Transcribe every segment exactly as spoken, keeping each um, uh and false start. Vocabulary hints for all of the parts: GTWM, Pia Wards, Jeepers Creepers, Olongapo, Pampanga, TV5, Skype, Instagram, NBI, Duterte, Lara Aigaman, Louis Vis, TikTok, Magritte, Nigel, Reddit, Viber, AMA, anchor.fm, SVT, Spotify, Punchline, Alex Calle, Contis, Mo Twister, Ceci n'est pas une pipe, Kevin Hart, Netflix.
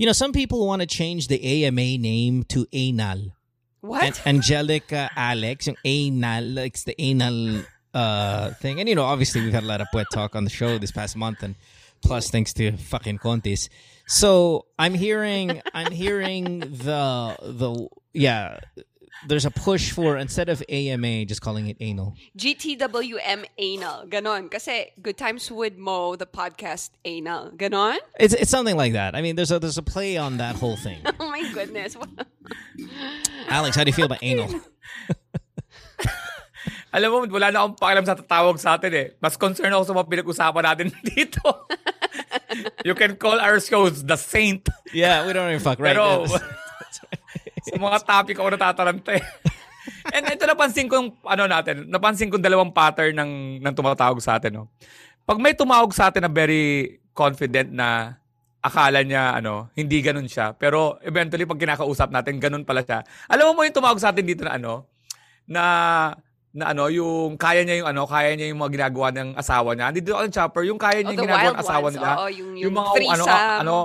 You know, some people want to change the A M A name to Anal. What? An- Angelica Alex, yung Anal, like the Anal uh, thing. And, you know, obviously we've had a lot of Puwet talk on the show this past month, and plus thanks to fucking Contis. So I'm hearing, I'm hearing the, the, yeah, there's a push for, instead of A M A, just calling it anal. G T W M anal. Ganon. Kasi Good Times with Mo, the podcast, anal. Ganon? It's it's something like that. I mean, there's a there's a play on that whole thing. Oh my goodness. Alex, how do you feel about anal? Alam mo, wala na akong pakialam sa tatawag sa atin eh. Mas concerned ako sa mga pinag-usapan natin dito. You can call our shows The Saint. Yeah, we don't even fuck right now. Sa mga topic ako natatarante. And ito, napansin ko yung, ano natin, napansin ko dalawang pattern ng, ng tumatawag sa atin. No? Pag may tumawag sa atin na very confident na akala niya, ano, hindi ganun siya. Pero eventually, pag kinakausap natin, ganun pala siya. Alam mo mo yung tumawag sa atin dito na ano, na, na ano, yung kaya niya yung ano, kaya niya yung mga ginagawa ng asawa niya. Dito ako ng chopper, yung kaya niya oh, yung ginagawa ng asawa ones. Nila. Oh, yung, yung, yung mga, ano, ano,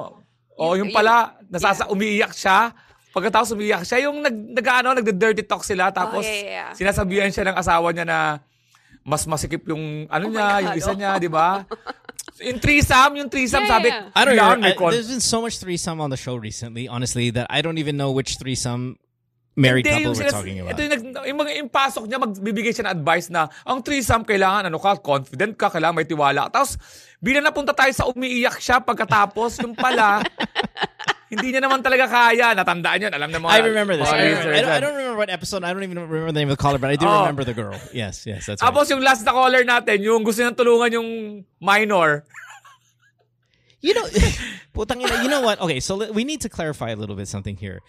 oh, yung, yung pala, nasasa, yeah. umiiyak siya. Pagkatapos umiyak siya, yung nag, nag, ano, nagda-dirty talk sila. Tapos, oh, yeah, yeah. sinasabihan siya ng asawa niya na mas masikip yung, ano oh niya, God, yung isa oh. niya, di ba? In threesome, yung threesome, yeah, sabi, yeah. I don't know. Con- there's been so much threesome on the show recently, honestly, that I don't even know which threesome married couple we're sinas- talking about. Ito yung, yung, yung pasok niya, magbibigay siya ng advice na, ang threesome, kailangan, ano ka, confident ka, kailangan may tiwala. Tapos, bila napunta tayo sa umiiyak siya, pagkatapos, yung pala, hindi niya naman talaga kaya. Natandaan yun. Alam na mga... I remember this. I, remember. I, don't, I don't remember what episode. I don't even remember the name of the caller, but I do oh. remember the girl. Yes, yes, that's right. Tapos yung last na caller natin, yung gusto niyang tulungan yung minor. You know, putang ina, you know what? Okay, so we need to clarify a little bit something here.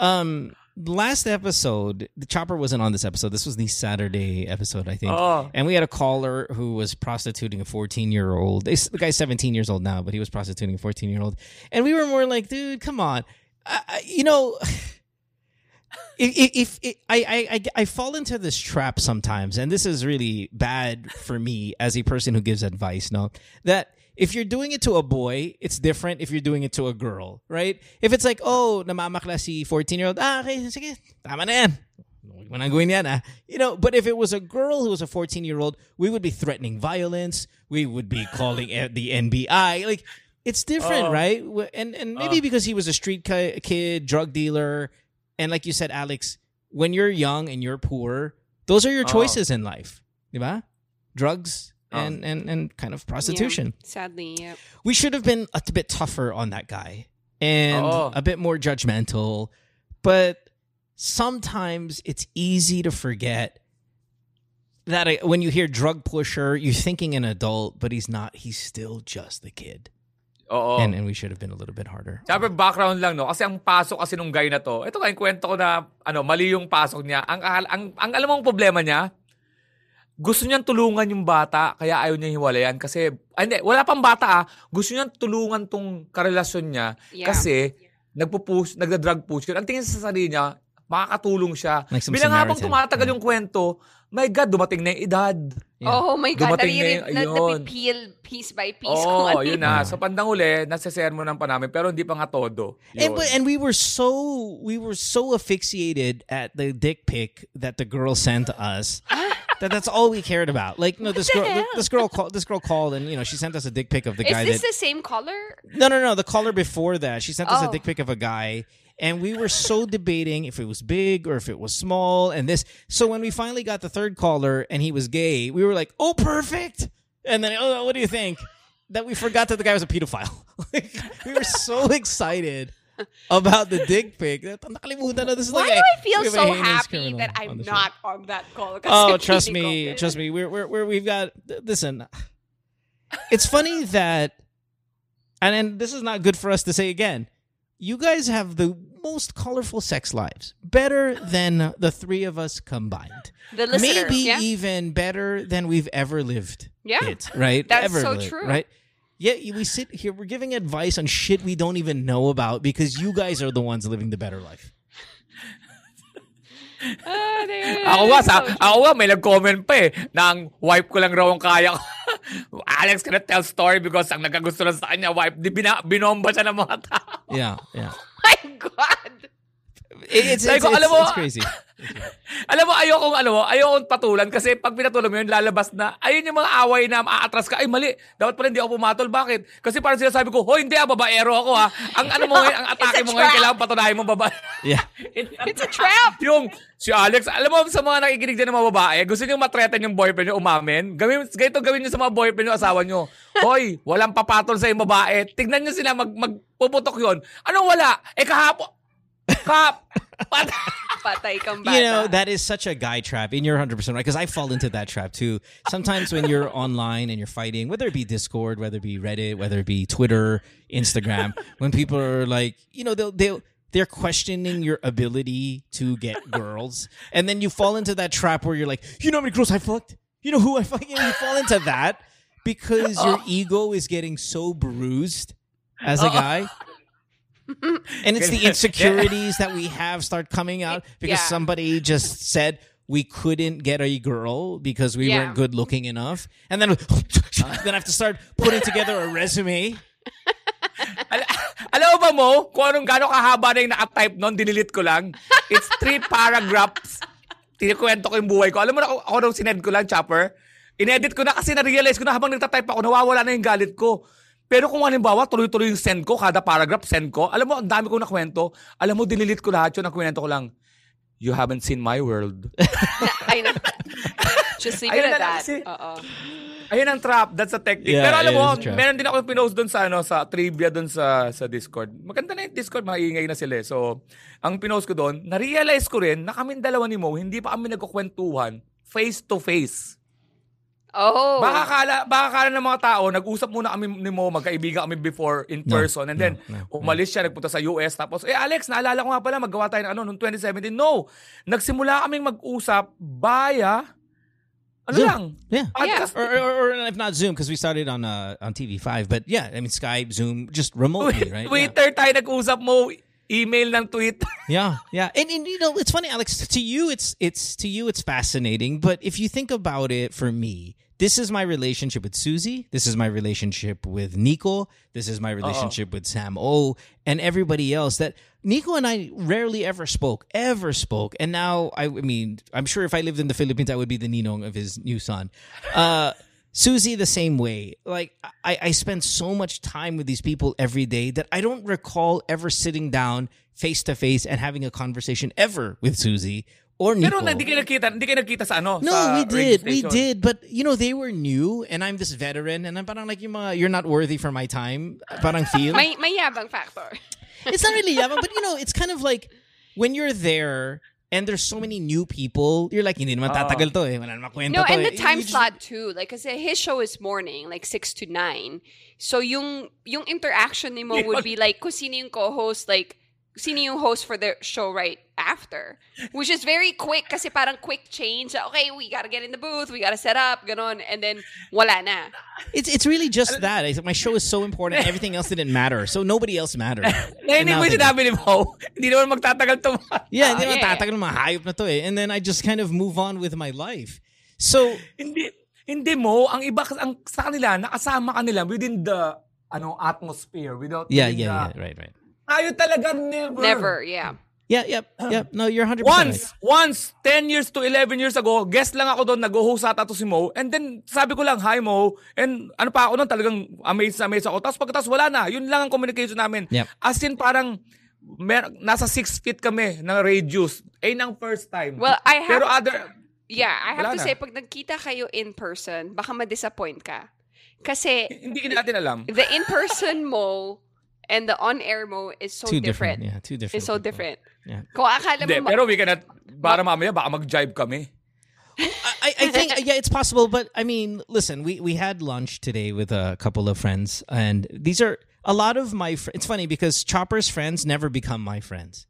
Um, last episode, the Chopper wasn't on this episode. This was the Saturday episode, I think. Oh. And we had a caller who was prostituting a fourteen-year-old. The guy's seventeen years old now, but he was prostituting a fourteen-year-old. And we were more like, dude, come on. I, you know, if, if, if I, I, I fall into this trap sometimes, and this is really bad for me as a person who gives advice, no, that... If you're doing it to a boy, it's different if you're doing it to a girl, right? If it's like, oh, namamakla si fourteen-year-old, ah, okay, sige, tama na yan. Huwag mo nang gawin yan, ah. You know, but if it was a girl who was a fourteen-year-old, we would be threatening violence. We would be calling the N B I. Like, it's different, uh, right? And and maybe uh, because he was a street kid, drug dealer, and like you said, Alex, when you're young and you're poor, those are your choices uh, in life, diba? Drugs. And, and and kind of prostitution. Yeah, sadly, yeah. We should have been a bit tougher on that guy and oh. a bit more judgmental. But sometimes it's easy to forget that I, when you hear drug pusher, you're thinking an adult, but he's not. He's still just a kid. Oh, and, and we should have been a little bit harder. Sabi background lang, no? Kasi ang pasok kasi nung guy na to, ito kaya yung kwento ko na ano, mali yung pasok niya. Ang, ang, ang, ang alam mong problema niya, gusto niyang tulungan yung bata, kaya ayaw niya hiwalayan kasi, ah, hindi, wala pang bata ah, gusto niyang tulungan tong karelasyon niya yeah. kasi yeah. nagpupush, nagda-drug push. Ang tingin sa sarili niya, makakatulong siya. Like bilang habang tumatagal yeah. yung kwento, my God, dumating na yung edad. Yeah. Oh my God, naririnig na, napipil piece by piece. Oh, yun na. So pandang uli, nasa-sermon ng pa namin, pero hindi pa nga todo. And, but, and we were so, we were so asphyxiated at the dick pic that the girl sent to us. That that's all we cared about. Like no, this girl, this girl, this girl, call, this girl called, and you know she sent us a dick pic of the Is guy. Is this that, the same caller? No, no, no. The caller before that, she sent oh. us a dick pic of a guy, and we were so debating if it was big or if it was small, and this. So when we finally got the third caller, and he was gay, we were like, "Oh, perfect!" And then, "Oh, what do you think?" That we forgot that the guy was a pedophile. Like, we were so excited. About the dick pic. Why do I feel so happy that I'm not on that call? Oh, trust me, trust me. We're we're we're we've got. Listen, it's funny that, and and this is not good for us to say again. You guys have the most colorful sex lives, better than the three of us combined. The listener, maybe yeah? even better than we've ever lived. Yeah, it, right. That's ever so lived, true. Right. Yeah, we sit here, we're giving advice on shit we don't even know about because you guys are the ones living the better life. Ah, ako ba, sa, ako ba, may nag-comment pa eh, na ang wife ko lang raw ang kaya ko. Alex cannot tell story because ang nagkagusto lang sa kanya, wife, di, bina, binomba siya ng mga tao. Yeah, yeah. My God! It's, it's, it's, ko, alam mo, it's crazy. Okay. Alam mo, ayokong, alam mo, ayokong patulan kasi pag pinatulan mo yun, lalabas na. Ayun yung mga away na aatras ka. Ay, mali. Dapat pala hindi ako pumatol. Bakit? Kasi parang sinasabi ko, hoy, hindi ah, babaero ako ha. Ang ano mo ngayon, ang atake mo ngayon, kailangan patunahin mo babae. Yeah. It's, it's a trap! Yung, si Alex, alam mo, sa mga nakikinig dyan ng mga babae, gusto nyo matreten yung boyfriend nyo, umamin. Gawin, ganito gawin nyo sa mga boyfriend nyo, asawa nyo. Hoy, walang papatol sa yung babae. Tignan nyo sila, mag, magpuputok yun. Anong wala? Eh, kahapon. Kap. Patay kang bata. You know, that is such a guy trap, and you're one hundred percent right, because I fall into that trap too. Sometimes when you're online and you're fighting, whether it be Discord, whether it be Reddit, whether it be Twitter, Instagram, when people are like, you know, they'll, they'll, they're questioning your ability to get girls, and then you fall into that trap where you're like, you know how many girls I fucked? You know who I fucked? You know, you fall into that because oh. your ego is getting so bruised as a oh. guy. And it's the insecurities yeah. that we have start coming out because yeah. somebody just said we couldn't get a girl because we yeah. weren't good looking enough. And then, then I have to start putting together a resume. Al- Alam mo ba mo, kung anong gano'ng kahaba na yung nakatype nun, dinilit ko lang. It's three paragraphs. Tinikwento ko yung buhay ko. Alam mo na ako, ako nung sined ko lang, Chopper. Inedit ko na kasi na-realize ko na habang nagtatype ako, nawawala na yung galit ko. Pero kung halimbawa, tuloy-tuloy yung send ko, kada paragraph, send ko. Alam mo, ang dami kong nakwento. Alam mo, dinilit ko lahat yun. Ang kwento ko lang, you haven't seen my world. I know. Just leave it at that. Kasi, ayun ang trap. That's a technique. Yeah, pero alam mo, meron din ako pinost doon sa, ano, sa trivia doon sa, sa Discord. Maganda na yung Discord, maingay na sila. So, ang pinost ko doon, na-realize ko rin na kaming dalawa ni Mo, hindi pa kami nagkukwentuhan face-to-face. Oh. Baka kala, baka kala ng mga tao, nag-usap muna kami ni Mo, magkaibigan kami before in person. No, and then, no, no, umalis no. siya, nagpunta sa U S. Tapos, eh Alex, naalala ko nga pala, maggawa tayo ng ano, noong twenty seventeen. No! Nagsimula kaming mag-usap via, ano Zoom. lang? Yeah. Podcast. Or, or, or if not Zoom, because we started on uh, on T V five. But yeah, I mean, Skype, Zoom, just remotely, right? Twitter yeah. tayo nag-usap mo. Email ng Twitter. Yeah, yeah. And, and you know, it's funny, Alex, to you, it's it's to you, it's fascinating. But if you think about it, for me, this is my relationship with Susie. This is my relationship with Nico. This is my relationship Uh-oh. with Sam O and everybody else that Nico and I rarely ever spoke, ever spoke. And now, I, I mean, I'm sure if I lived in the Philippines, I would be the ninong of his new son. Uh, Susie, the same way. Like, I, I spend so much time with these people every day that I don't recall ever sitting down face-to-face and having a conversation ever with Susie or Nico. Pero hindi kayo nakita, hindi kayo nakita sa ano? No, sa we did. We did. But, you know, they were new and I'm this veteran and I'm parang like, yung mga, you're not worthy for my time. Parang feel. May, may yabang factor. It's not really yabang, but, you know, it's kind of like when you're there... And there's so many new people. You're like, hindi naman tatagal to eh. Wala naman kwento to eh. No, and the time just... slot too. Like, kasi his show is morning, like six to nine. So, yung yung interaction ni Mo would be like, kung sino yung co-host, like, sino yung host for the show right after. Which is very quick kasi parang quick change. Okay, we gotta get in the booth, we gotta set up, ganon. And then, wala na. It's it's really just that. It's like, my show is so important. Everything else didn't matter. So, nobody else mattered. Hindi ko sinabi ni Mo. Hindi naman magtatagal to. Yeah, hindi naman magtatagal ng mga hayop na to eh. And then I just kind of move on with my life. So, hindi hindi Mo, ang iba ang sa kanila, nakasama kanila within the ano atmosphere without Yeah, yeah, the, yeah, right, right. Tayo talaga never. Never, yeah. Yeah, yeah, yeah. No, you're one hundred percent Once, right. once, ten years to eleven years ago, guest lang ako doon, nag-host ata to si Mo. And then, sabi ko lang, hi Mo. And ano pa ako noon, talagang amazed na amazed ako. Tapos pagkatapos, wala na. Yun lang ang communication namin. Yep. As in, parang, mer- nasa six feet kami ng radius. Eh, ng first time. Well, I have... Pero other... Yeah, I have to na. say, pag nagkita kayo in person, baka ma-disappoint ka. Kasi... Hindi natin alam. The in-person Mo... And the on-air Mo is so too different. different. Yeah, too different. It's so people. different. Yeah. Kung akala mo... De, pero we cannot... Para mamaya, baka mag-jive kami. I, I think, yeah, it's possible. But, I mean, listen, we, we had lunch today with a couple of friends. And these are... A lot of my... Fr- it's funny because Chopper's friends never become my friends.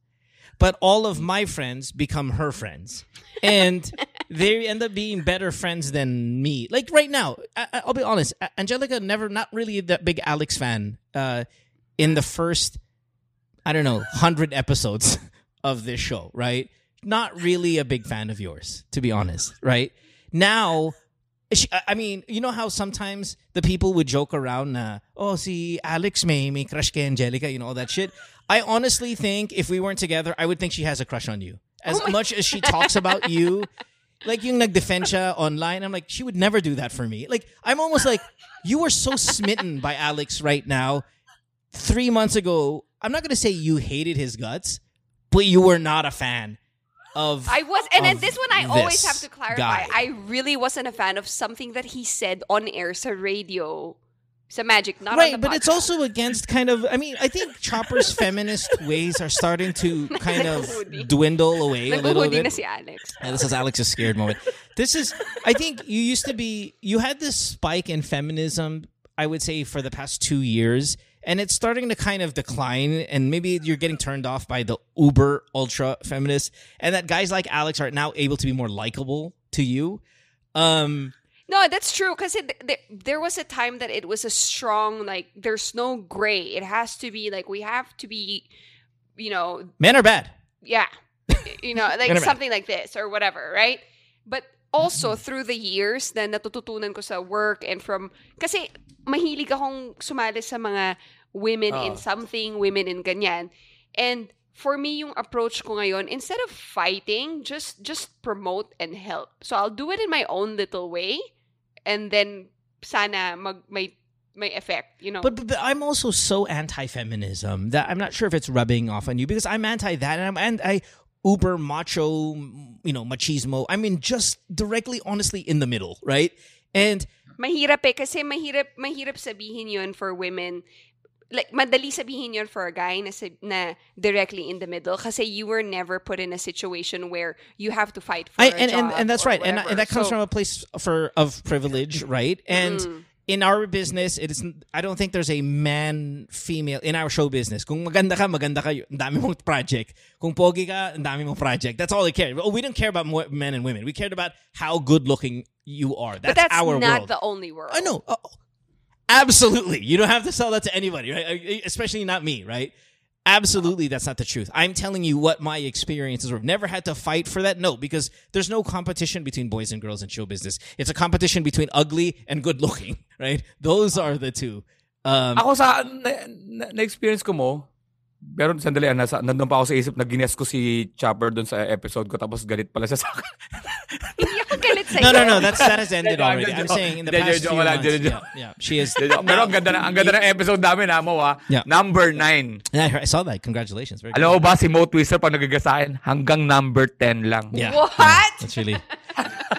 But all of my friends become her friends. And... They end up being better friends than me. Like, right now, I, I'll be honest. Angelica never... Not really that big Alex fan. Uh... In the first, I don't know, hundred episodes of this show, right? Not really a big fan of yours, to be honest, right? Now, She, I mean, you know how sometimes the people would joke around, uh, oh, see, Alex may, may crush kay Angelica, you know, all that shit. I honestly think if we weren't together, I would think she has a crush on you. As oh much God. as she talks about you, like yung nagdefend siya online, I'm like, she would never do that for me. Like, I'm almost like, you are so smitten by Alex right now. Three months ago, I'm not going to say you hated his guts, but you were not a fan. Of, I was, and at this one, I this always have to clarify. Guy. I really wasn't a fan of something that he said on air, sa radio, sa magic, not right, on the but podcast. It's also against kind of. I mean, I think Chopper's feminist ways are starting to kind of dwindle away a little bit. Si Alex. Yeah, this is Alex's scared moment. This is, I think, you used to be. You had this spike in feminism, I would say, for the past two years. And it's starting to kind of decline, and maybe you're getting turned off by the uber ultra feminists, and that guys like Alex are now able to be more likable to you. Um, no, that's true, because there was a time that it was a strong, like, there's no gray. It has to be, like, we have to be, you know. Men are bad. Yeah. You know, like something bad. Like this or whatever, right? But also, through the years, then natututunan ko sa work and from, kasi mahilig akong sumali sa mga women oh. in something, women in ganyan. And for me, yung approach ko ngayon, instead of fighting, just just promote and help. So I'll do it in my own little way, and then sana mag may may effect, you know. But, but, but I'm also so anti-feminism that I'm not sure if it's rubbing off on you, because I'm anti that, and I'm and I. uber macho, you know, machismo. I mean, just directly, honestly, in the middle, right? And mahirap eh, kasi mahirap, mahirap sabihin yun for women. Like, madali sabihin yun for a guy na, na directly in the middle, kasi you were never put in a situation where you have to fight for I, a and, job. And, and that's right. And, and that comes so, from a place for of privilege, right? And mm. in our business, it is. I don't think there's a man-female in our show business. Kung maganda ka, maganda ka. Ang dami mong project. Kung pogi ka, ang dami mong project. That's all they care. We don't care about men and women. We cared about how good-looking you are. That's, but that's our world. That's not the only world. I know. Uh, absolutely. You don't have to sell that to anybody, right? Especially not me, right? Absolutely, that's not the truth. I'm telling you what my experiences were. I've never had to fight for that. No, because there's no competition between boys and girls in show business. It's a competition between ugly and good-looking, right? Those are the two. Um, ako sa na-experience na, na ko mo, pero sandali, nasa, nandun pa ako sa isip na gines ko si Chopper dun sa episode ko, tapos galit pala siya sa akin. No, no, no. That's that has ended already. I'm saying in the past few months. Yeah, yeah, she is. Pero ang ganda na, ang ganda na episode namin, ha, mo, ha? Yeah. Number nine. Yeah, I saw that. Congratulations. Very good. Alam mo ba si Mo Twister pag nagagasahin hanggang number ten lang. Yeah. What? Yeah, that's really,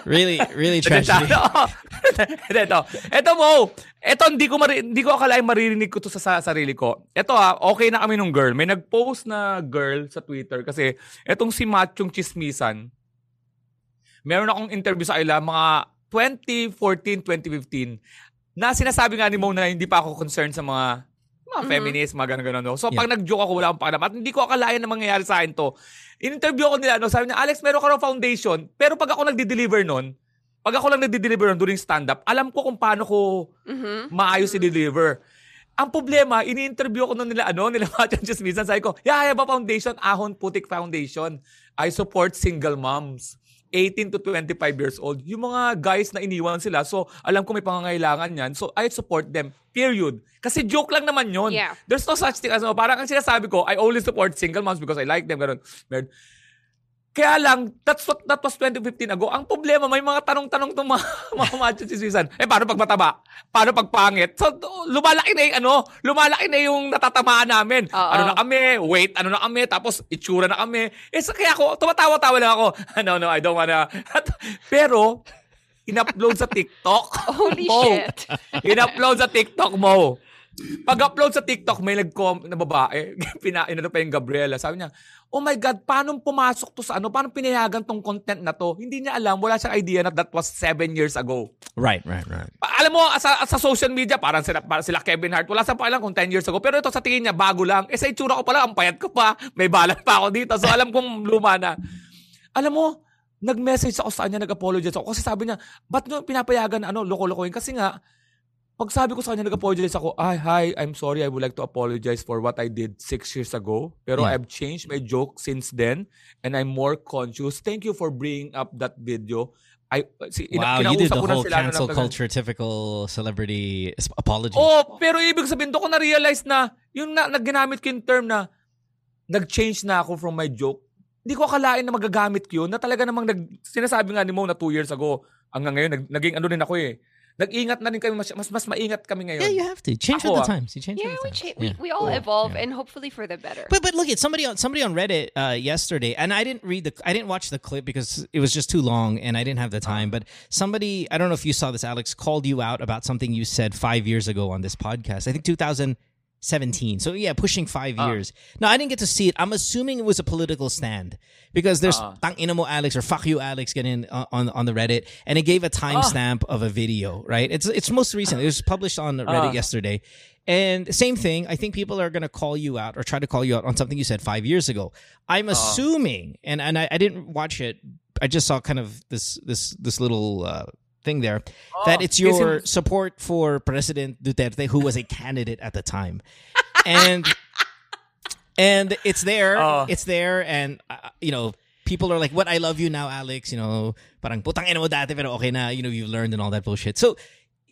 really, really tragedy. Ito, ito Mo. Ito hindi ko mari- hindi ko akalain maririnig ko to sa, sa sarili ko. Ito ha, okay na kami nung girl. May nag-post na girl sa Twitter kasi etong si Machong Chismisan. Meron akong interview sa ila mga twenty fourteen, twenty fifteen na sinasabi nga ni Mo na hindi pa ako concerned sa mga mga mm-hmm. feminist, mga gano'n-gano'n. No? So, yeah. Pag nag-joke ako, wala akong pakialam. At hindi ko akalayan na mangyayari sa akin to. In-interview ako nila, no? Sabi niya, Alex, meron ka ng foundation. Pero pag ako nagdi-deliver nun, pag ako lang nagdi-deliver nun during stand-up, alam ko kung paano ko mm-hmm. maayos mm-hmm. i-deliver. Ang problema, ini-interview ko nun nila, ano, nila Machong Chismisan. Sabi ko, yeah, I have a foundation, Ahon Putik Foundation. I support single moms. eighteen to twenty-five years old, yung mga guys na iniwan sila, so alam ko may pangangailangan yan, so I support them, period. Kasi joke lang naman yun. Yeah. There's no such thing as, no, parang ang sinasabi ko, I only support single moms because I like them, ganun. Kaya lang, that's what, that was twenty fifteen ago. Ang problema, may mga tanong-tanong itong mga, mga macho si Susan. Eh, paano pag mataba? Paano pag pangit? So, lumalaki na yung, ano, lumalaki na yung natatamaan namin. Uh-oh. Ano na kami? Weight, ano na kami? Tapos, itsura na kami. Eh, so kaya ako, tumatawa-tawa lang ako. No, no, I don't wanna. Pero, in-upload sa TikTok. Holy Mo. Shit. In-upload sa TikTok, Mo. Pag-upload sa TikTok, may nag-com na babae, pinainano pa yung Gabriela. Sabi niya, oh my God, paano pumasok to sa ano? Paano pinayagan tong content na to? Hindi niya alam, wala siyang idea na that was seven years ago. Right, right, right. Alam mo, sa, sa social media, parang sila, parang sila Kevin Hart, wala siyang pakialam kung ten years ago. Pero ito sa tingin niya, bago lang. Eh sa itsura ko pala, ang payat ko pa, may balat pa ako dito. So alam kong luma na. Alam mo, nag-message ako sa kanya, nag-apologize ako. Kasi sabi niya, ba't nyo pinapayagan ano, loko-lokohin? Kasi nga, pag sabi ko sa kanya, nag-apologize ako, ay, hi, I'm sorry, I would like to apologize for what I did six years ago. Pero yeah. I've changed my joke since then, and I'm more conscious. Thank you for bringing up that video. I si, wow, you did the whole cancel culture, typical celebrity apology. Oh, pero ibig sabihin, doon ko na-realize na yung na, nagginamit ko yung term na nag-change na ako from my joke. Hindi ko akalain na magagamit ko yun na talaga namang nag, sinasabi nga ni Mo na two years ago hanggang ngayon, nag, naging ano rin ako eh. Nag-ingat na rin kami, mas, mas maingat kami ngayon. Yeah, you have to. Change with the times. You change yeah, with the times. Cha- yeah. we, we all oh, evolve yeah. and hopefully for the better. But but look, at somebody on somebody on Reddit uh, yesterday, and I didn't read the I didn't watch the clip because it was just too long and I didn't have the time, but somebody, I don't know if you saw this, Alex, called you out about something you said five years ago on this podcast. I think two thousand seventeen. So yeah, pushing five uh. years. No, I didn't get to see it. I'm assuming it was a political stand because there's uh. "Tang ina mo Alex" or "Fuck you Alex" getting on, on on the Reddit, and it gave a timestamp uh. of a video. Right? It's it's most recent. It was published on Reddit uh. yesterday. And same thing, I think people are going to call you out or try to call you out on something you said five years ago. I'm uh. assuming, and and I, I didn't watch it. I just saw kind of this this this little. Uh, thing there oh, that it's your it... support for President Duterte, who was a candidate at the time, and and it's there oh. it's there and uh, you know, people are like, what, I love you now Alex, you know, parang putang ina mo dati pero okay na, you know, you've learned and all that bullshit. So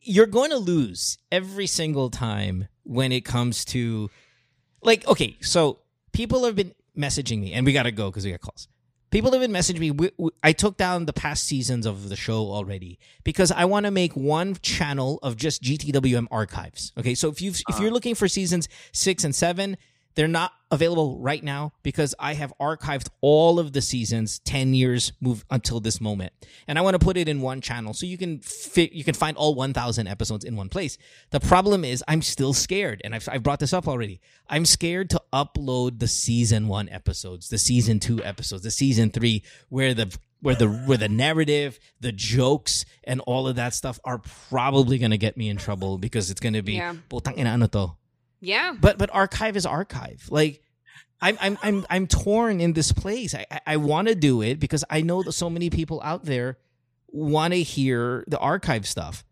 you're going to lose every single time when it comes to, like, okay, so people have been messaging me, and we gotta go because we got calls. People have been messaging me. We, we, I took down the past seasons of the show already because I want to make one channel of just G T W M archives. Okay, so if you uh-huh. if you're looking for seasons six and seven, they're not available right now because I have archived all of the seasons ten years move until this moment, and I want to put it in one channel so you can fit, you can find all one thousand episodes in one place. The problem is I'm still scared, and I've I've brought this up already. I'm scared to upload the season one episodes, the season two episodes, the season three, where the where the where the narrative, the jokes, and all of that stuff are probably going to get me in trouble because it's going to be putang ina ano to. Yeah, but but archive is archive. Like, I'm I'm I'm I'm torn in this place. I I, I want to do it because I know that so many people out there want to hear the archive stuff.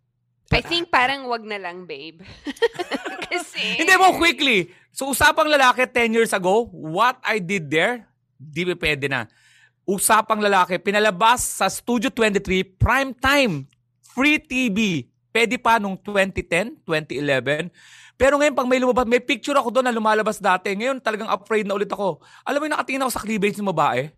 But I think parang wag na lang, babe. Kasi hindi mo quickly. So usapang lalaki ten years ago, what I did there, di ba pwede na. Usapang lalaki pinalabas sa Studio twenty-three prime time, free T V. Pwede pa nung twenty ten, twenty eleven. Pero ngayon, pag may lumabas, may picture ako doon na lumalabas dati. Ngayon, talagang afraid na ulit ako. Alam mo yung nakatingin ako sa cleavage ng babae?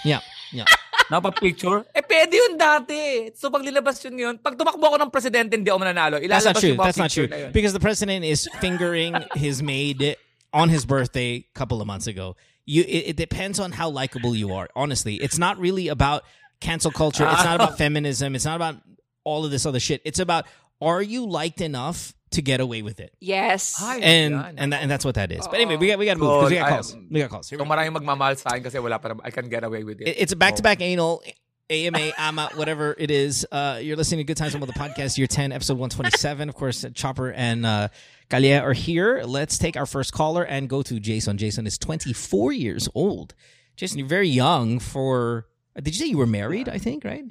Yeah, yeah. Napapicture? Eh, pwede yun dati. So, pag nilabas yun yun, pag tumakbo ako ng presidente, hindi ako mananalo. Ilalabas yung mga picture na yun. That's not true. That's not true. Because the president is fingering his maid on his birthday a couple of months ago. You, it, it depends on how likable you are. Honestly, it's not really about cancel culture. It's not about feminism. It's not about all of this other shit. It's about, are you liked enough to get away with it? Yes. Ay, and yeah, and, that, and that's what that is. Uh-oh. But anyway, we got we got to move because we got calls. I, we got calls. Here so maraming magmamahal sa akin kasi wala pa, I can get away with it. It's a back-to-back oh. anal, A M A, A M A, whatever it is. Uh, you're listening to Good Times on the podcast, year ten, episode one twenty-seven. Of course, Chopper and uh, Kalia are here. Let's take our first caller and go to Jason. Jason is twenty-four years old. Jason, you're very young for... Did you say you were married, I think, right?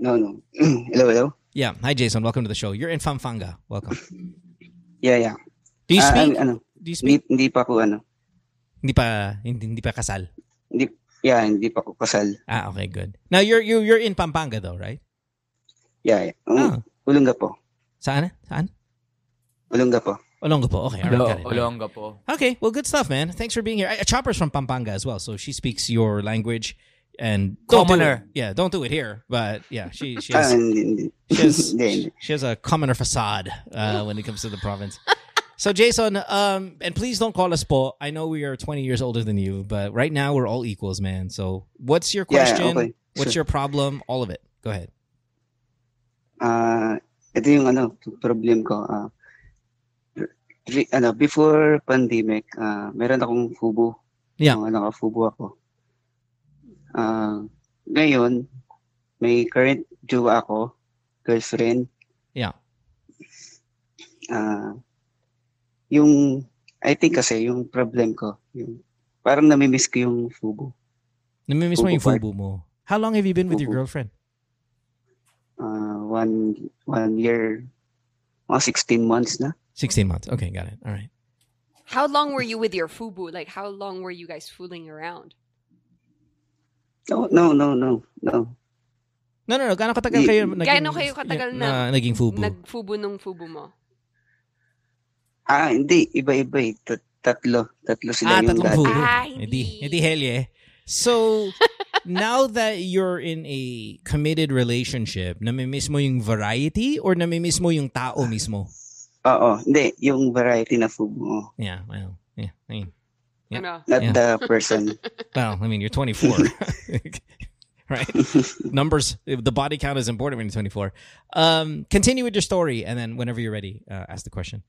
No, no. Hello, hello. Yeah. Hi, Jason. Welcome to the show. You're in Famfanga. Welcome. Yeah, yeah. Do you speak? Uh, ano, Do you speak? Hindi pa ko ano. Hindi pa hindi, hindi pa kasal. Hindi, yeah, hindi pa ko kasal. Ah, okay, good. Now you're you you're in Pampanga though, right? Yeah, yeah. Um, oh. Olongapo. Saan? Saan? Olongapo. Olongapo. Okay. Hello, Olongapo. Okay. Well, good stuff, man. Thanks for being here. I, Chopper's from Pampanga as well, so she speaps your language. And commoner, do yeah, don't do it here. But yeah, she she has, she, has she has a commoner facade uh, when it comes to the province. So Jason, um, and please don't call us po. I know we are twenty years older than you, but right now we're all equals, man. So what's your question? Yeah, okay. What's sure. your problem? All of it. Go ahead. Uh, ito yung ano problem ko. Uh, re, ano before pandemic, uh, meron akong fubo. Yeah, so, ano ka fubo ako. Uh, ngayon, may current due ako, girlfriend. Yeah. Uh, yung, I think kasi, yung problem ko, yung, parang namimiss ko yung fubo. Namimiss fubo mo yung fubo part. Mo? How long have you been fubo. With your girlfriend? Uh, one, one year, well, sixteen months na. sixteen months. Okay, got it. All right. How long were you with your fubo? Like, how long were you guys fooling around? No, no, no, no, no. No, no, no. Gaano katagal kayo naging... Gaano kayo katagal na, na naging fubu? Nag-fubu nung fubu mo? Ah, hindi. Iba-iba eh. Tatlo. Tatlo sila ah, yung dati. Fubu. Ah, hindi. Hindi hell yeah. So, now that you're in a committed relationship, namimiss mo yung variety or namimiss mo yung tao mismo? Oo. Hindi. Yung variety na fubu mo. Yeah. Well, yeah. I mean, yeah. Not yeah. the person. Well, I mean, you're twenty-four. Right? Numbers, the body count is important when you're twenty-four. Um, continue with your story, and then whenever you're ready, uh, ask the question.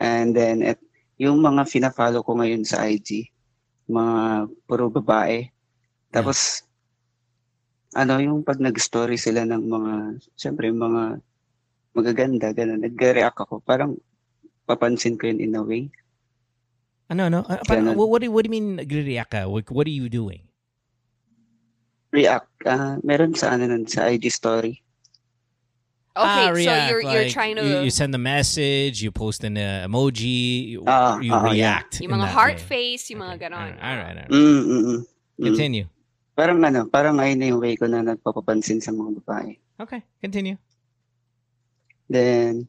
And then, at, yung mga fina-follow ko ngayon sa I G, mga puro babae. Tapos, yeah. ano yung pag nag-story sila ng mga, syempre mga magaganda, gano'n, nag-react ako. Parang papansin ko yun in a way. Ano, ano? Uh, parang, what, do, what do you mean nag-react ka? What, what are you doing? React. Uh, meron sa ano nun, sa I G story. Okay, ah, so you're like, you're trying to you, you send a message, you post an uh, emoji, you, uh, you uh, react. Yeah. Yung mga heart way. Face, yung okay. mga ganon. All right, all right. Mm, mm, mm, continue. Mm. Parang ano, parang ayun na yung way ko na nagpapapansin sa mga babae. Okay, continue. Then,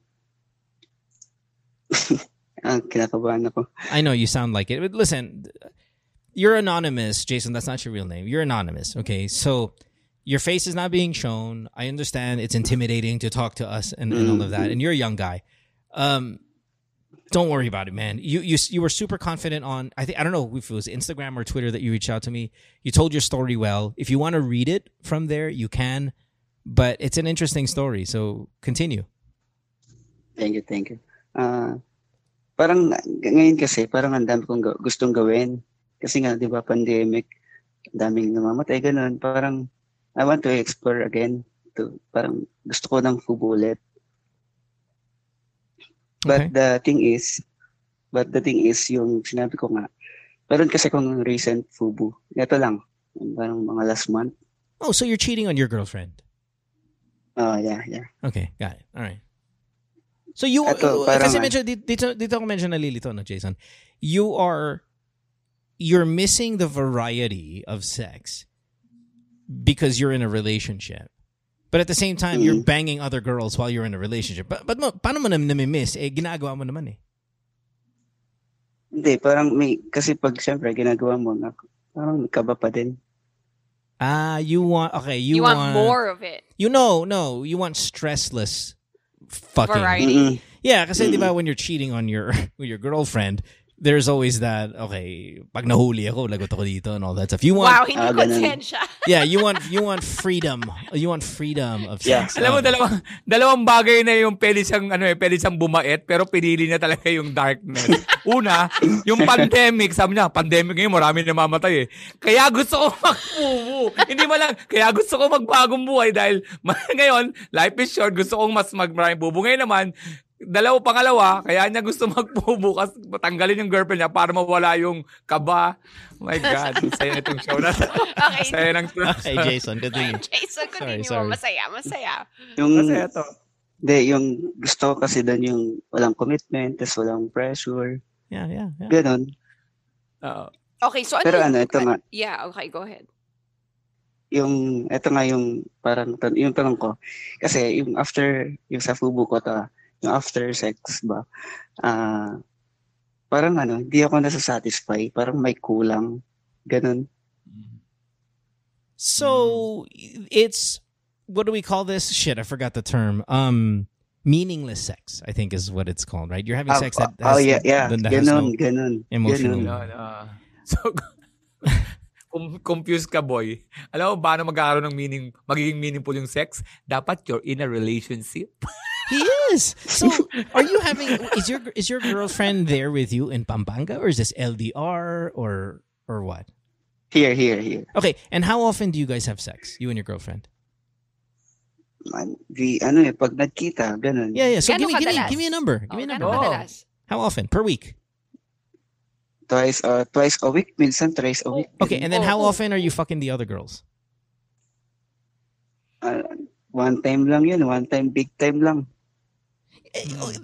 ah, kinakabahan ako. I know you sound like it, but listen. You're anonymous, Jason. That's not your real name. You're anonymous, okay? So your face is not being shown. I understand it's intimidating to talk to us and, and all of that. And you're a young guy. Um, don't worry about it, man. You you you were super confident on, I think I don't know if it was Instagram or Twitter that you reached out to me. You told your story well. If you want to read it from there, you can. But it's an interesting story. So continue. Thank you, thank you. Uh, parang ngayon kasi, parang ang dami kong ga- gustong gawin. Kasi nga, di ba, pandemic, daming namamatay, ganun. Parang, I want to explore again. To, parang, gusto ko ng fubu ulit. But okay. the thing is, but the thing is, yung sinabi ko nga, meron kasi kong recent fubu. Ito lang, parang mga last month. Oh, so you're cheating on your girlfriend? Oh, uh, yeah, yeah. Okay, got it. All right. So you, Ito, uh, kasi mention, dito, dito ako mention nalilito, no, Jason. You are... You're missing the variety of sex because you're in a relationship. But at the same time, mm. you're banging other girls while you're in a relationship. But, but paano mo namimiss? Eh, ginagawa mo naman eh. Hindi, parang may, kasi pag siyempre ginagawa mo, parang kaba pa din. Ah, you want, okay, you, you want... You want more of it. You know, no, you want stressless fucking. Variety. Mm-hmm. Yeah, kasi mm-hmm. di ba when you're cheating on your, with your girlfriend... There's always that, okay, pag nahuli ako, lagot ako dito and all that stuff. You want, wow, hindi ko tensya. Yeah, you want you want freedom. You want freedom of sex. Yeah. Alam mo, dalawang, dalawang bagay na yung pelisang, ano eh, pelisang bumait, pero pinili niya talaga yung darkness. Una, yung pandemic, sabi niya, pandemic ngayon, marami namamatay eh. Kaya gusto ko magpubo. Hindi mo lang, kaya gusto ko magbagong buhay dahil ngayon, life is short, gusto kong mas magmaraming bubo. Ngayon naman, Dalawa, pangalawa, kaya niya gusto magpubukas, matanggalin yung girlfriend niya para mawala yung kaba. Oh my God, masaya itong show na. Okay. Masaya ng show. Okay, Jason, continue. Jason, continue. Sorry, sorry. Masaya, masaya. Yung, masaya to. Hindi, yung gusto kasi doon yung walang commitment, tas walang pressure. Yeah, yeah, yeah. Ganon. Uh, okay, so Pero ano, ito nga. Yeah, okay, go ahead. Yung, ito nga yung, parang, yung tanong ko. Kasi, yung after, yung sa fubu ko to, yung after sex ba, uh, parang ano, hindi ako nasasatisfy. Parang may kulang. Ganun. So, it's, what do we call this? Shit, I forgot the term. Um, meaningless sex, I think is what it's called, right? You're having oh, sex that has, oh, yeah, yeah. That has ganun, no ganun, emotional. Ganun. Uh, so, confused ka, boy. Alam mo, paano magkakaroon ng meaning, magiging meaningful yung sex? Dapat you're in a relationship. He is. So, are you having? Is your is your girlfriend there with you in Pampanga, or is this L D R, or or what? Here, here, here. Okay. And how often do you guys have sex, you and your girlfriend? The ano eh pag nagkita ganun. Yeah, yeah. So give me, give me, give me a number. Give me a number. Oh. How often per week? Twice, uh, twice a week. Minsan twice a week. Okay. And then how often are you fucking the other girls? Uh, one time lang yun. One time, big time lang.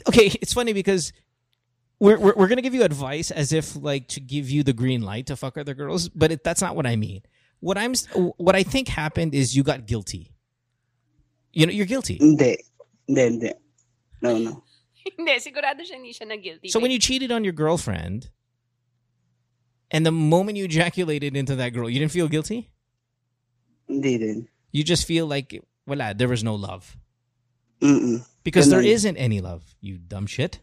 Okay, it's funny because we're we're, we're going to give you advice as if like to give you the green light to fuck other girls, but it, that's not what I mean. what I'm what I think happened is you got guilty. You know, you're guilty. Hindi. Hindi, hindi. No, no. Hindi, sigurado siya hindi siya na guilty. So when you cheated on your girlfriend, and the moment you ejaculated into that girl, you didn't feel guilty? Hindi din. You just feel like, wala, there was no love. Mm-mm. Because ganun. There isn't any love, you dumb shit.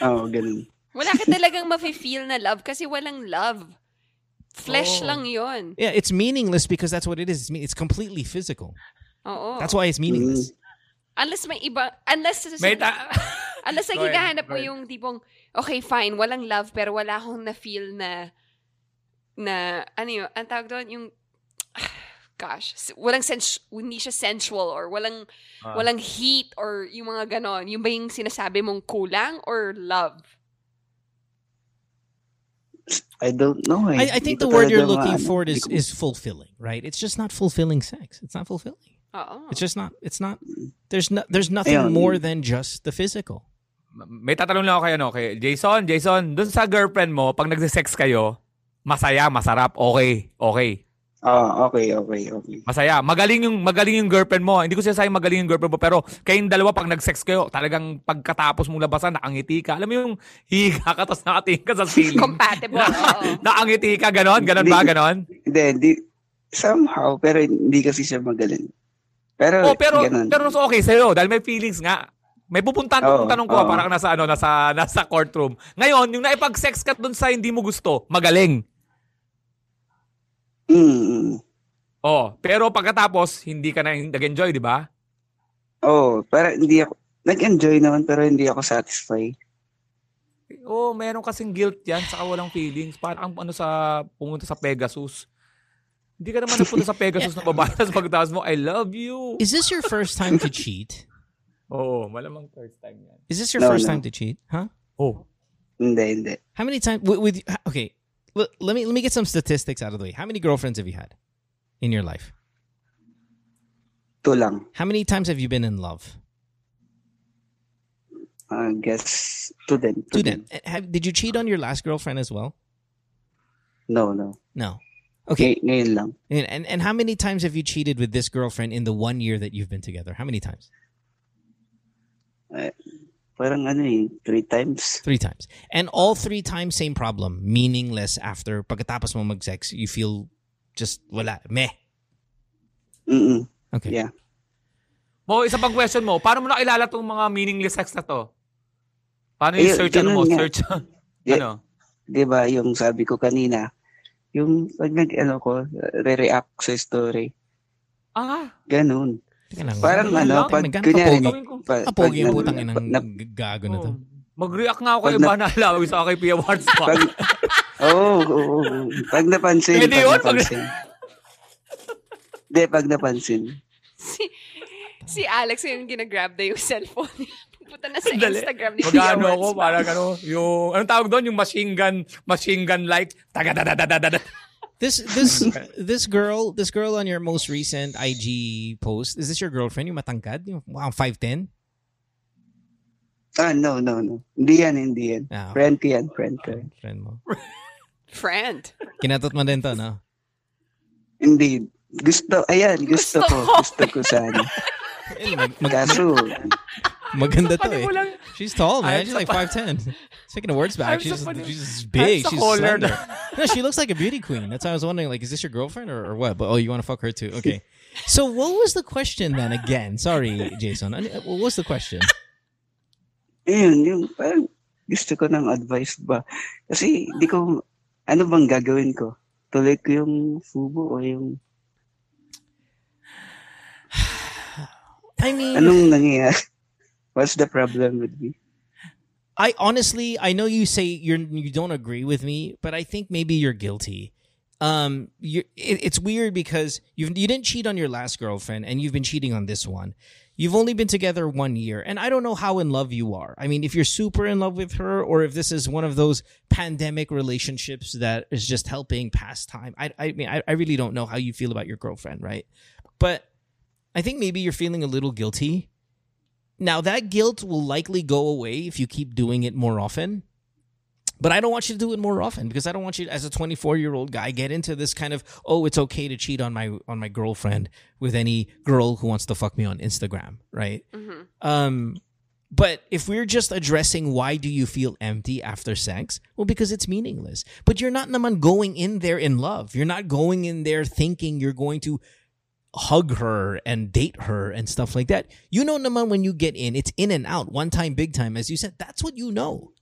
Oh, ganun. Wala ka talagang mafe-feel na love kasi walang love. Flesh oh. lang yun. Yeah, it's meaningless because that's what it is. It's, mean, it's completely physical. Oo. That's why it's meaningless. Mm. Unless may iba, unless may ta- unless naghihahanap mo yung tipong okay fine, walang love pero wala akong na feel na na ano yun, ang tawag doon yung gosh, walang sense, hindi siya sensual or walang uh. walang heat or yung mga ganon. Yung ba yung sinasabi mong kulang or love? I don't know. I, I think the word you're looking for is is fulfilling, right? It's just not fulfilling sex. It's not fulfilling. Oh. It's just not, it's not, there's no, there's nothing Ayon. More than just the physical. May tatanong lang ako kayo, no? Okay. Jason, Jason, dun sa girlfriend mo, pag nagsisex kayo, masaya, masarap, okay, okay. Ah, uh, okay, okay, okay. Masaya. Magaling yung, magaling yung girlfriend mo. Hindi ko sinasayang magaling yung girlfriend mo, pero kayong dalawa, pag nagsex kayo, talagang pagkatapos mong labasan, nakangiti ka. Alam mo yung higa ka, tapos nakatingin ka sa ceiling. Compatible. Na, nakangiti ka, ganon? Ganon ba, ganon? Hindi, hindi. Somehow, pero hindi kasi siya magaling. Pero, oh, pero, ganun. Pero okay sa'yo dahil may feelings nga. May pupuntahan oh, kong tanong ko, oh. parang nasa, ano, nasa, nasa courtroom. Ngayon, yung naipag-sex ka dun sa hindi mo gusto, magaling. Mm. Oh, pero pagkatapos, hindi ka na nag-enjoy, di ba? Oh, pero hindi ako, nag-enjoy naman pero hindi ako satisfied. Oh, meron kasing guilt yan, saka walang feelings. Parang ano sa, pumunta sa Pegasus. Hindi ka naman napunta sa Pegasus na babatas pagkatapos mo, I love you. Is this your first time to cheat? Oh, malamang first time yan. Is this your no, first no. time to cheat? Huh? Oh. Hindi, hindi. How many times, with, with okay, l- let me let me get some statistics out of the way. How many girlfriends have you had in your life? Two lang. How many times have you been in love? I guess two then. Two, two then. Have, did you cheat on your last girlfriend as well? No, no. No. Okay. Ngayon lang. And, and how many times have you cheated with this girlfriend in the one year that you've been together? How many times? Uh, parang ano eh, three times. Three times. And all three times, same problem. Meaningless after, pagkatapos mo mag-sex, you feel just, wala, meh. Mm-mm. Okay. Yeah. Mo, isa pang question mo, paano mo nakilala itong mga meaningless sex na to? Paano yung Ay, search ano mo? Nga. Search di, ano? Diba yung sabi ko kanina, yung pag nag-ano ko, re-react sa story. Ah? Ganun. Lang, parang ano, lang, pag kunyari, apogi yung putang inang gago na to. Mag-react nga ako kayo ba na alawin sa kay Pia Wards pa? Oo, oo. Pag napansin, pag napansin. Hindi, pag napansin. Si, si Alex yung ginagrab na yung cellphone niya. Puta na sa Instagram ni Pia Wards. Mag-ano ako, parang ano, yung, anong tawag doon? Yung machine gun, machine gun like, taga-da-da-da-da-da-da. This this this girl this girl on your most recent I G post, is this your girlfriend? Yung matangkad? Yung wow, five ten? Ah, no, no, no. Hindi yan, hindi yan. Ah, okay. Friend ko yan, friend ko. Friend, friend mo. Friend? Kinatot mo din to, no? Hindi. Gusto, ayan, gusto, gusto ko. ko. Gusto ko sana. Kaso. Maganda to eh. She's tall, man. She's like five ten. Taking the words back. She's just, she's just big. She's slender. No, she looks like a beauty queen. That's why I was wondering, like, is this your girlfriend or, or what? But, oh, you want to fuck her too? Okay. So what was the question then again? Sorry, Jason. What was the question? Ayun, yung parang gusto ko ng advice ba? Kasi di ko, ano bang gagawin ko? Tuloy ko yung fubo o yung... I mean... Anong nangyayari? What's the problem with me? I honestly, I know you say you're, you don't agree with me, but I think maybe you're guilty. Um, you're, it, it's weird because you've, you didn't cheat on your last girlfriend and you've been cheating on this one. You've only been together one year, and I don't know how in love you are. I mean, if you're super in love with her or if this is one of those pandemic relationships that is just helping pass time. I, I mean, I, I really don't know how you feel about your girlfriend, right? But I think maybe you're feeling a little guilty. Now, that guilt will likely go away if you keep doing it more often. But I don't want you to do it more often, because I don't want you, as a twenty-four-year-old guy, get into this kind of, oh, it's okay to cheat on my on my girlfriend with any girl who wants to fuck me on Instagram, right? Mm-hmm. Um, but if we're just addressing why do you feel empty after sex, well, because it's meaningless. But you're not naman going in there in love. You're not going in there thinking you're going to hug her and date her and stuff like that. You know naman when you get in, it's in and out, one time, big time, as you said. That's what you know.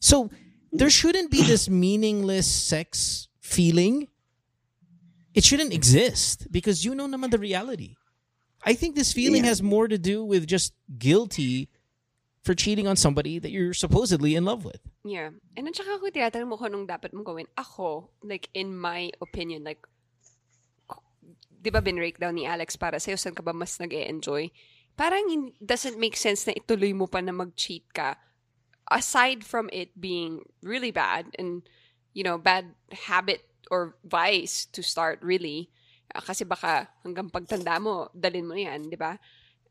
So there shouldn't be this meaningless sex feeling. It shouldn't exist, because you know naman the reality. I think this feeling yeah. has more to do with just guilty for cheating on somebody that you're supposedly in love with. Yeah. And tsaka kung tinatanong mo ko nung dapat mong gawin, ako, like in my opinion, like, di ba binrake down ni Alex para sa'yo, saan ka ba mas nag-e-enjoy? Parang it doesn't make sense na ituloy mo pa na mag-cheat ka. Aside from it being really bad and, you know, bad habit or vice to start, really, uh, kasi baka hanggang pagtanda mo, dalin mo yan, di ba?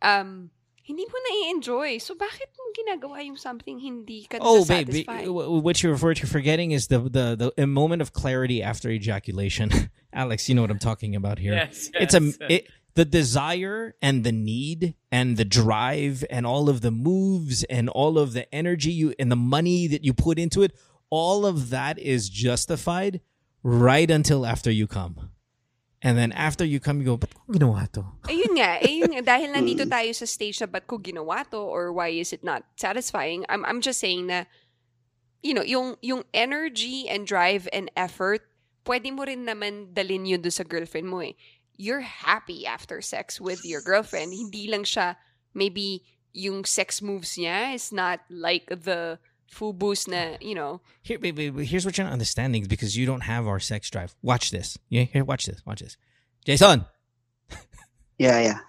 Um, hindi mo na-enjoy. So, bakit mo ginagawa yung something hindi ka oh, satisfied? Oh, babe, what you refer to forgetting is the, the, the moment of clarity after ejaculation. Alex, you know what I'm talking about here. Yes, yes. It's a... It, The desire and the need and the drive and all of the moves and all of the energy you and the money that you put into it, all of that is justified right until after you come. And then after you come, you go, ba't ko ginawa to? Ayun nga, ayun nga. Dahil nandito tayo sa stage na ba't ko ginawa to or why is it not satisfying? I'm, I'm just saying na, you know, yung, yung energy and drive and effort, pwede mo rin naman dalin yun do sa girlfriend mo eh. You're happy after sex with your girlfriend. Hindi lang siya, maybe yung sex moves niya is not like the fubus na, you know. Here, here's what you're not understanding, because you don't have our sex drive. Watch this. Yeah, here, watch this. Watch this. Jason. yeah, yeah.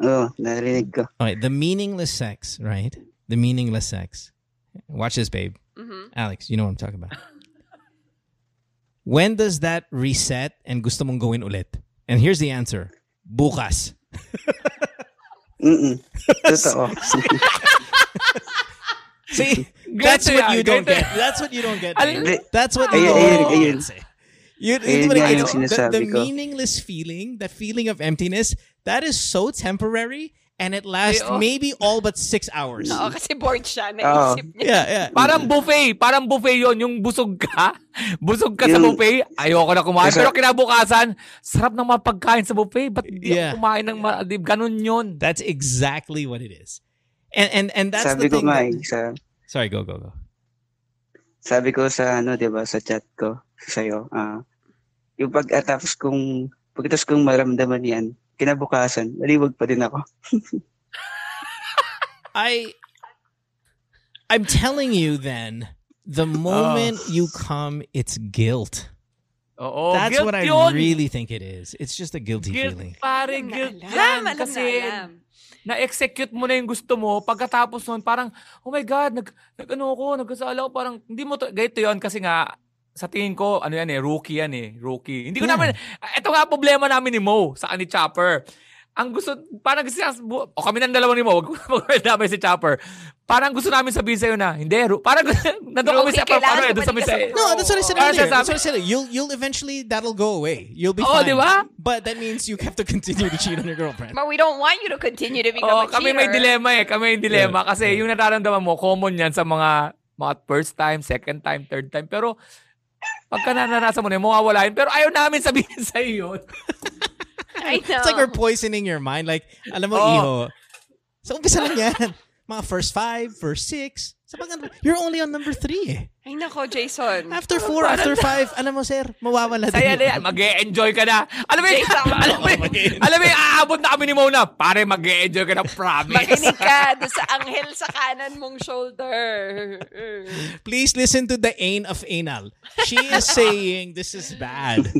Oh, narinig ko. All right, the meaningless sex, right? The meaningless sex. Watch this, babe. Mm-hmm. Alex, you know what I'm talking about. When does that reset and gusto mong gawin ulit? And here's the answer. Bukas. Mm-mm. See, that's what you don't get. That's what you don't get. That's what you don't get. You, you know, the, the meaningless feeling, that feeling of emptiness, that is so temporary, and it lasts maybe all but six hours. No, kasi bored siya, naisip niya. Yeah, yeah. Parang buffet, parang buffet yon, yung busog ka, busog ka yung, sa buffet, ayoko na kumain. Pero kinabukasan, sarap ng mapagkain sa buffet, but yeah. Yung kumain ng ma- ganun yun. That's exactly what it is. And and and that's sabi the thing. Ko nga, that, sa, sorry, go, go, go. Sabi ko sa ano, diba, sa chat ko, sa'yo, uh, yung pag-atapos kong, pagkatapos kong maramdaman yan, kinabukasan, naliwag pa din ako. I, I'm telling you then, the moment oh. you come, it's guilt. Oh, That's guilt what I yun. really think it is. It's just a guilty guilt, feeling. Pare, guilt yan. Alam, kasi alam. Na-execute mo na yung gusto mo. Pagkatapos nun, parang, oh my God, nag, nag-ano ko, nagkasala ko. Parang, hindi mo to, ganito yun kasi nga, sa tingin ko, ano yan eh, rookie yan eh, rookie. Hindi ko yeah. naman, ito nga problema namin ni Mo, saan ni Chopper. Ang gusto, parang gusto niya, o kami ng dalawa ni Mo, wag ko naman si Chopper. Parang gusto namin sabihin sa'yo na, hindi, ro- parang nandun kami sa, parang doon sa misa. No, that's what I said earlier. That's what I said. You'll, you'll eventually, that'll go away. You'll be oh, fine. Oh, di ba? But that means you have to continue to cheat on your girlfriend. But we don't want you to continue to become oh, a cheater. Kami may dilema eh, kami may dilema. Yeah. Kasi yeah. yung nararamdaman mo, common yan sa mga mga first time, second time, third time. Pero pagka nananasa mo na yung mawawalain. Pero ayaw namin sabihin sa iyo. I know. It's like we're poisoning your mind. Like, alam mo, oh. iho. So, umpisa lang yan. Mga first five, first six. Sabang, you're only on number three eh. Ay nako, Jason. After four, after five, alam mo, sir, mawawala din. Saya na yan. Mag-e-enjoy ka na. Alam mo, Jason, alam mo, alam mo, aabot na kami ni Mona. Pare, mag-e-enjoy ka na, promise. Makinig ka doon sa anghel sa kanan mong shoulder. Please listen to the ain of anal. She is saying this is bad.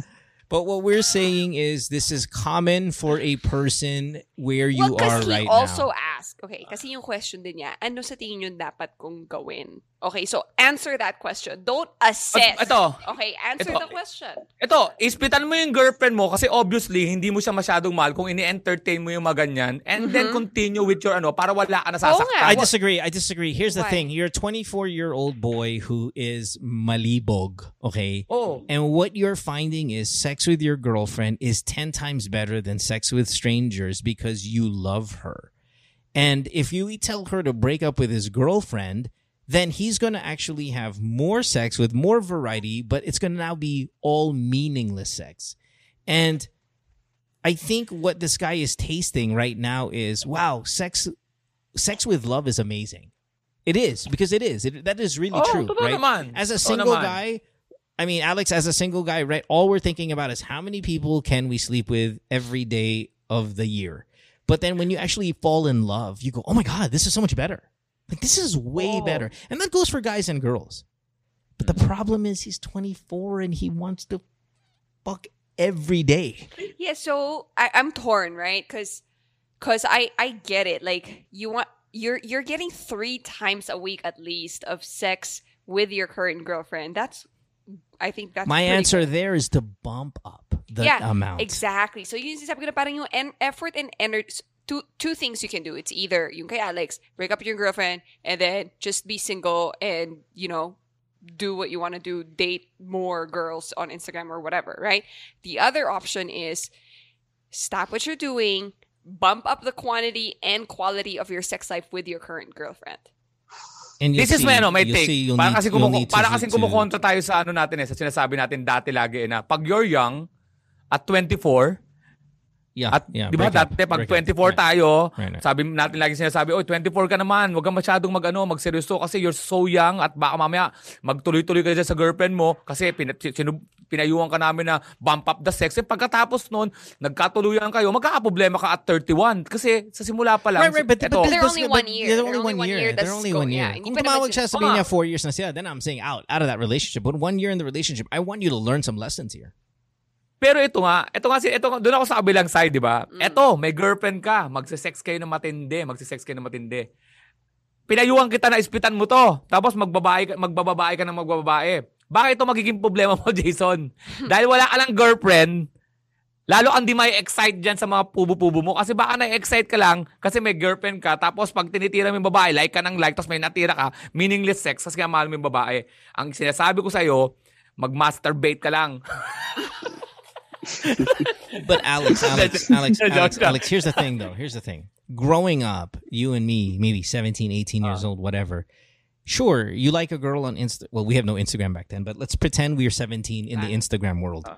But what we're saying is this is common for a person where you well, are right now. Well, because he also asked. Okay, kasi yung question din niya, ano sa tingin niyo dapat kong gawin? Okay, so answer that question. Don't assess. Ito. Okay, answer ito. the question. Ito, ispitan mo yung girlfriend mo kasi obviously, hindi mo siya masyadong mahal kung ini-entertain mo yung mga ganyan and mm-hmm. then continue with your ano, para wala ka nasasaktan. I disagree. I disagree. Here's the Why? thing. You're a twenty-four-year-old boy who is malibog. Okay? Oh. And what you're finding is sex with your girlfriend is ten times better than sex with strangers because you love her. And if you tell her to break up with his girlfriend, then he's going to actually have more sex with more variety, but it's going to now be all meaningless sex. And I think what this guy is tasting right now is, wow, sex sex with love is amazing. It is, because it is. It, that is really oh, true, right? Naman. As a single oh, guy... I mean, Alex, as a single guy, right, all we're thinking about is how many people can we sleep with every day of the year. But then when you actually fall in love, you go, oh my God, this is so much better. Like, this is way oh. better. And that goes for guys and girls. But the problem is he's twenty-four and he wants to fuck every day. Yeah, so I, I'm torn, right? Because because I, I get it. Like, you want, you're you're getting three times a week at least of sex with your current girlfriend. That's... I think that's my answer good. There is to bump up the yeah, amount. Exactly. So you need to parang yung effort and energy. Two two things you can do. It's either yung kay Alex, break up with your girlfriend and then just be single and, you know, do what you want to do, date more girls on Instagram or whatever, right? The other option is stop what you're doing, bump up the quantity and quality of your sex life with your current girlfriend. This see, is my, ano, my take. See, para kasi kumuko, para kasi kumukontra tayo sa ano natin eh, sa sinasabi natin dati lagi eh, na pag you're young at twenty-four, yeah, at yeah, di ba dati pag twenty-four up. tayo, right. Right. sabi natin lagi sinasabi, oy twenty-four ka naman, wag kang masyadong magano, magseryoso kasi you're so young at baka mamaya magtuloy-tuloy ka dyan sa girlfriend mo kasi pin, sinu, pinayuhan ka namin na bump up the sex. Eh, pagkatapos noon, nagkatuluyan kayo, magkakaproblema ka at thirty-one kasi sa simula pa lang. Right, right, but, but, but they're only one year. They're only one year. They're only one year. Kung tumawag siya, sabihin niya four years na siya, then I'm saying out, out of that relationship. But one year in the relationship, I want you to learn some lessons here. Pero ito nga, ito nga, ito, doon ako sa kabilang side, di ba? Mm. Ito, may girlfriend ka, magsisex kayo ng matindi, magsisex kayo ng matindi. Pinayuhan kita na ispitan mo to, tapos magbabae, magbababae ka ng magbababae. Baka ito magiging problema mo, Jason. Dahil wala ka lang girlfriend, lalo ang di may excite dyan sa mga pubo-pubo mo. Kasi baka na-excite ka lang kasi may girlfriend ka, tapos pag tinitira mo yung babae, like ka ng like, tapos may natira ka, meaningless sex, kasi nga mahal mo yung babae. Ang sinasabi ko sa'yo, mag-masturbate ka lang. But Alex, Alex, Alex, Alex, Alex, here's the thing though. Here's the thing. Growing up, you and me, maybe seventeen, eighteen years uh, old, whatever. Sure, you like a girl on Insta. Well, we have no Instagram back then, but let's pretend we were seventeen in the Instagram world. Uh,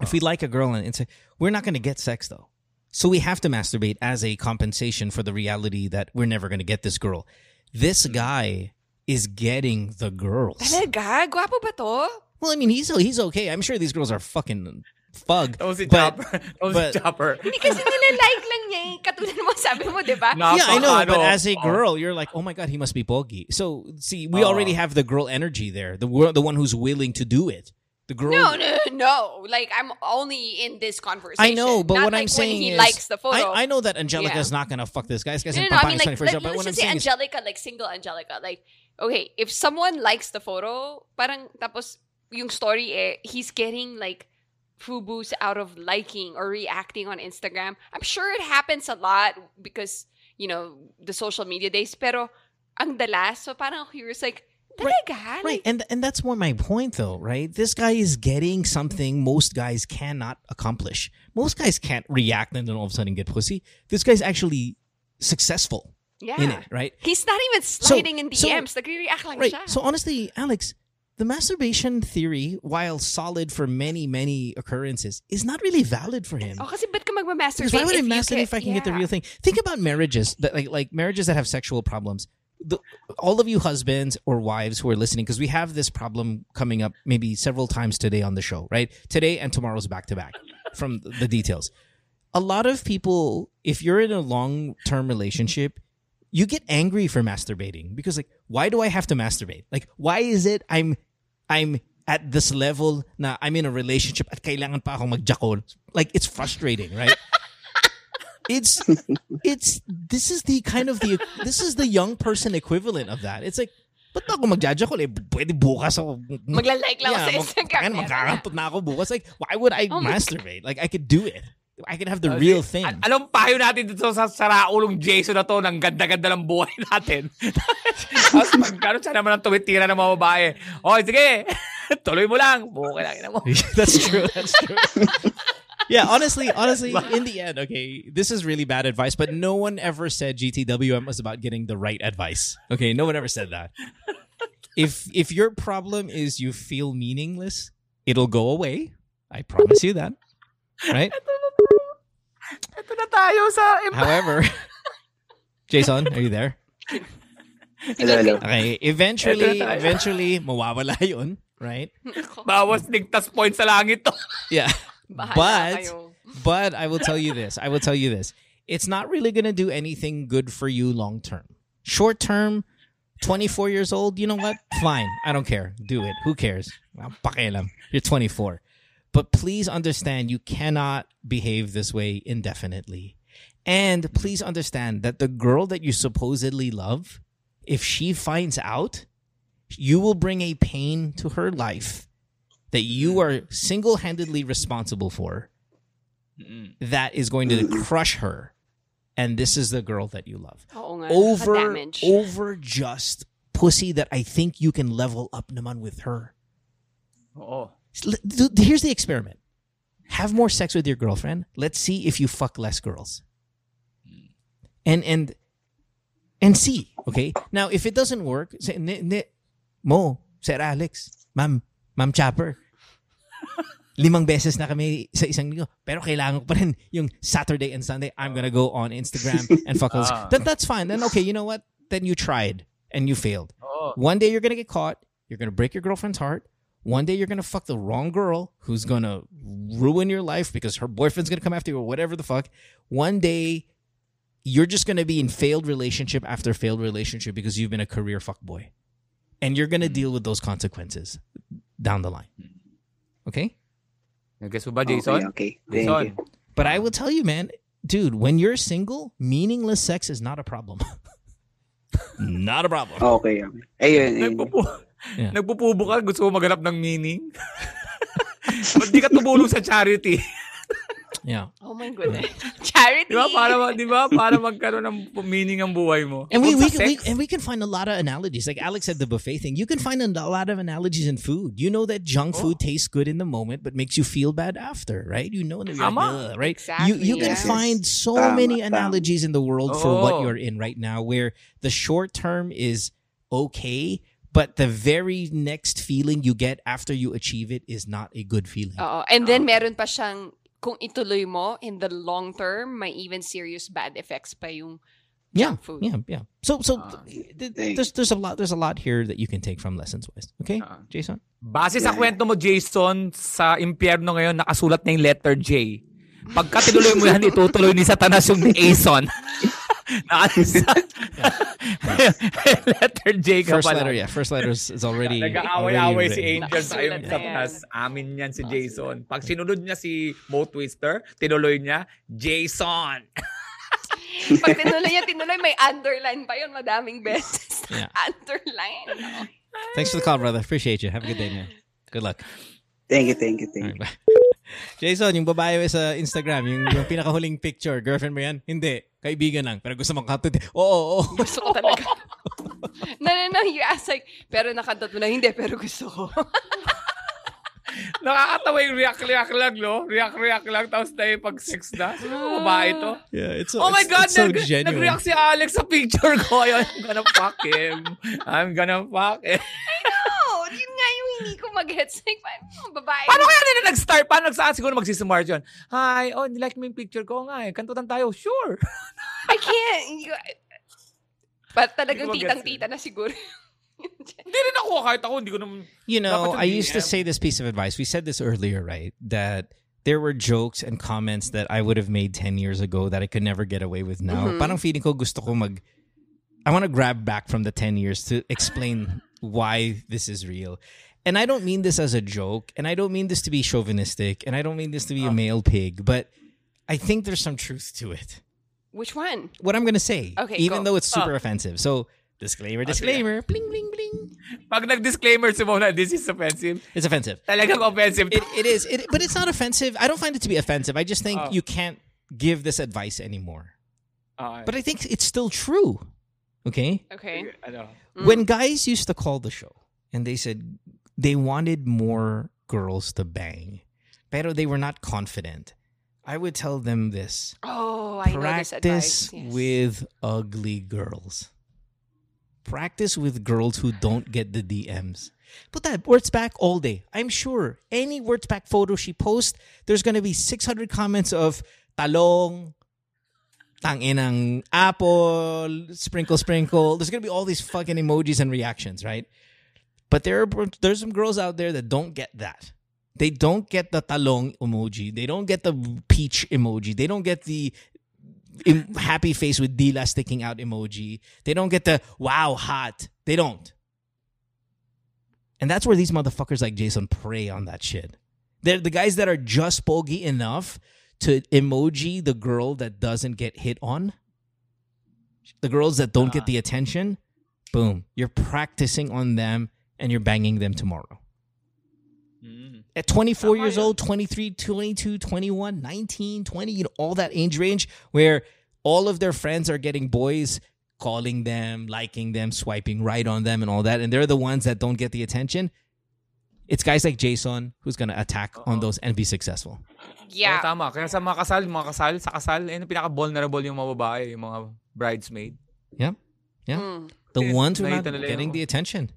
if we like a girl on Insta, we're not going to get sex though. So we have to masturbate as a compensation for the reality that we're never going to get this girl. This guy is getting the girls. Talaga? Guapo ba to? Well, I mean, he's he's okay. I'm sure these girls are fucking... Fug. That was a chopper. That was a chopper. Hindi kasi nila like lang niya eh. Katulad mo sabi mo, di ba? Yeah, I know. But as a girl, you're like, oh my God, he must be boggy. So, see, we uh, already have the girl energy there. The the one who's willing to do it. The girl. No, no, no. Like, I'm only in this conversation. I know, but not what like I'm saying he is... likes the photo. I, I know that Angelica's yeah. not going to fuck this guy. This guy's no, no, in no, I mean, like, for example, but what I'm saying is... Angelica, like single Angelica. Like, okay, if someone likes the photo, parang tapos yung story eh, he's getting like... Fubu's out of liking or reacting on Instagram. I'm sure it happens a lot because, you know, the social media days. Pero ang dalas, so parang curious, like, talaga? Right, right. And, and that's one my point, though, right? This guy is getting something most guys cannot accomplish. Most guys can't react and then all of a sudden get pussy. This guy's actually successful yeah. in it, right? He's not even sliding so, in D Ms. So, nagre-react lang right. siya. So honestly, Alex... The masturbation theory, while solid for many, many occurrences, is not really valid for him. Oh, kasi ba't ka magmamasturbate? Because why would I masturbate if I can yeah. get the real thing? Think about marriages, that, like like marriages that have sexual problems. The, all of you husbands or wives who are listening, because we have this problem coming up maybe several times today on the show, right? Today and tomorrow's back-to-back from the details. A lot of people, if you're in a long-term relationship, you get angry for masturbating because like, why do I have to masturbate? Like, why is it I'm... I'm at this level na I'm in a relationship at kailangan pa akong magjakol. Like, it's frustrating, right? It's, it's, this is the kind of the, this is the young person equivalent of that. It's like, ba't na ako magjajakol? Eh, pwede bukas ako. Magla-like lang yeah, sa Instagram. Mag- magkakampot na ako bukas. Like, why would I oh masturbate? Like, I could do it. I can have the okay. real thing. Al- alam, payo natin dito sa saraulong Jason na to ng ganda-ganda ng buhay natin. Tapos magkaroon siya naman ang tumitira ng mga babae. Okay, sige. Tuloy mo lang. Buka lang mo. That's true. That's true. Yeah, honestly, honestly, in the end, okay, this is really bad advice, but no one ever said G T W M was about getting the right advice. Okay, no one ever said that. If if your problem is you feel meaningless, it'll go away. I promise you that. Right? Ito na tayo sa imp- However, Jason, are you there? Hello, hello. Okay, eventually, eventually, mawawala yun, right? Bawas ligtas point sa langit to. Yeah. But, but I will tell you this. I will tell you this. It's not really going to do anything good for you long term. Short term, twenty-four years old, you know what? Fine. I don't care. Do it. Who cares? Pakialam. You're twenty-four. But please understand you cannot behave this way indefinitely. And please understand that the girl that you supposedly love, if she finds out, you will bring a pain to her life that you are single-handedly responsible for that is going to crush her. And this is the girl that you love. Over, over just pussy that I think you can level up naman with her. Oh. Here's the experiment. Have more sex with your girlfriend. Let's see if you fuck less girls. And and and see, okay? Now, if it doesn't work, say, ne, ne, Mo, Sir Alex, Ma'am, Ma'am Chopper, limang beses na kami sa isang linggo, pero kailangan ko pa rin yung Saturday and Sunday, I'm gonna go on Instagram and fuck girls. Then that's fine. Then, okay, you know what? Then you tried and you failed. Oh. One day you're gonna get caught. You're gonna break your girlfriend's heart. One day you're going to fuck the wrong girl who's going to ruin your life because her boyfriend's going to come after you or whatever the fuck. One day you're just going to be in failed relationship after failed relationship because you've been a career fuckboy. And you're going to deal with those consequences down the line. Okay? Okay, so Jason. Okay, okay. But I will tell you, man, dude, when you're single, meaningless sex is not a problem. Not a problem. Okay. Ayun. Ayun. Yeah. Nagpupubo ka, gusto ko maghanap ng meaning. Ba't di ka tumulong sa charity? Yeah. Oh my goodness. Charity. Diba para, diba? Para magkaroon ng meaning ang buhay mo. And we, we, we, and we can find a lot of analogies. Like Alex said, the buffet thing. You can find a lot of analogies in food. You know that junk oh. food tastes good in the moment but makes you feel bad after, right? You know that you're like, right? Exactly, you you yes. can find so tama, many analogies tama. in the world oh. for what you're in right now where the short term is okay. But the very next feeling you get after you achieve it is not a good feeling. Oh, and then meron pa siyang kung ituloy mo in the long term, may even serious bad effects pa yung yeah, food. Yeah, yeah. So, so uh, th- th- there's there's a lot there's a lot here that you can take from lessons wise. Okay, uh, Jason. Base sa kwento mo, Jason, sa impyerno ngayon nakasulat na yung letter J. Pagka tinuloy mo yan, itutuloy ni Satanas yung Jason. Letter J ka first letter, yeah. First letter is, is already nag-aaway-aaway si Angel sa yung Satanas. Amin yan si Jason. Pag sinunod niya si Mo Twister, tinuloy niya Jason. Pag tinuloy niya, tinuloy may underline pa yun. Madaming beses yeah. underline. No? Thanks for the call, brother. Appreciate you. Have a good day, man. Good luck. Thank you, thank you, thank you. Right, Jason, yung babae sa Instagram, yung, yung pinakahuling picture, girlfriend mo yan? Hindi. Kaibigan lang. Pero gusto mong katut. Oo, oo, oo. Gusto ko talaga. No, no, no. You ask like, pero nakantot mo na. Hindi, pero gusto ko. Nakakatawa yung react-react lang, no? React-react lang. Tapos na yung pag-sex na. Sino babae ito? Yeah, it's so, oh my it's, God! It's so nag- genuine. Nag-react si Alex sa picture ko. Ayun, I'm gonna fuck him. I'm gonna fuck him. Yun nga yung hindi ko mag-hits. Like, paano, babae? Paano kaya nila nag-start? Paano nagsaan? Siguro mag-smart yun. Hi, oh, nilike mo yung picture ko. nga eh. Kantutan tayo. Sure. I can't. But talagang titang-tita na siguro. Hindi rin ako. Kahit ako, hindi ko naman. You know, I used to say this piece of advice. We said this earlier, right? That there were jokes and comments that I would have made ten years ago that I could never get away with now. Mm-hmm. Parang feeling ko gusto ko mag... I want to grab back from the ten years to explain why this is real. And I don't mean this as a joke, and I don't mean this to be chauvinistic, and I don't mean this to be oh. a male pig, but I think there's some truth to it. Which one? What I'm gonna say. Okay, even go. though it's super oh. offensive. So, disclaimer, disclaimer. Okay. Bling, bling, bling. Pag nag-disclaimer, Simona, this is offensive. It's offensive. Talagang offensive. It, it is. It, but it's not offensive. I don't find it to be offensive. I just think oh. you can't give this advice anymore. Uh, but I think it's still true. Okay? Okay. I know. Mm. When guys used to call the show, and they said they wanted more girls to bang, pero they were not confident, I would tell them this. Oh, I Practice know this advice. Yes. with ugly girls. Practice with girls who don't get the D Ms. Put that words back all day. I'm sure any words back photo she posts, there's going to be six hundred comments of talong, tanginang apple, sprinkle, sprinkle. There's going to be all these fucking emojis and reactions, right? But there are there's some girls out there that don't get that. They don't get the talong emoji. They don't get the peach emoji. They don't get the im- happy face with dila sticking out emoji. They don't get the wow hot. They don't. And that's where these motherfuckers like Jason prey on that shit. They're the guys that are just bogey enough to emoji the girl that doesn't get hit on. The girls that don't uh. get the attention. Boom. You're practicing on them. And you're banging them tomorrow. Mm. At twenty-four years yeah. old, twenty-three, twenty-two, twenty-one, nineteen, twenty, you know, all that age range where all of their friends are getting boys calling them, liking them, swiping right on them and all that. And they're the ones that don't get the attention. It's guys like Jason who's going to attack Uh-oh. on those and be successful. Yeah. Oh, tama. Kaya sa mga kasal, mga kasal, sa kasal, eh, pinaka-vulnerable yung mga babae, yung mga bridesmaid. Yeah. Yeah. Mm. The eh, ones who are not getting the attention.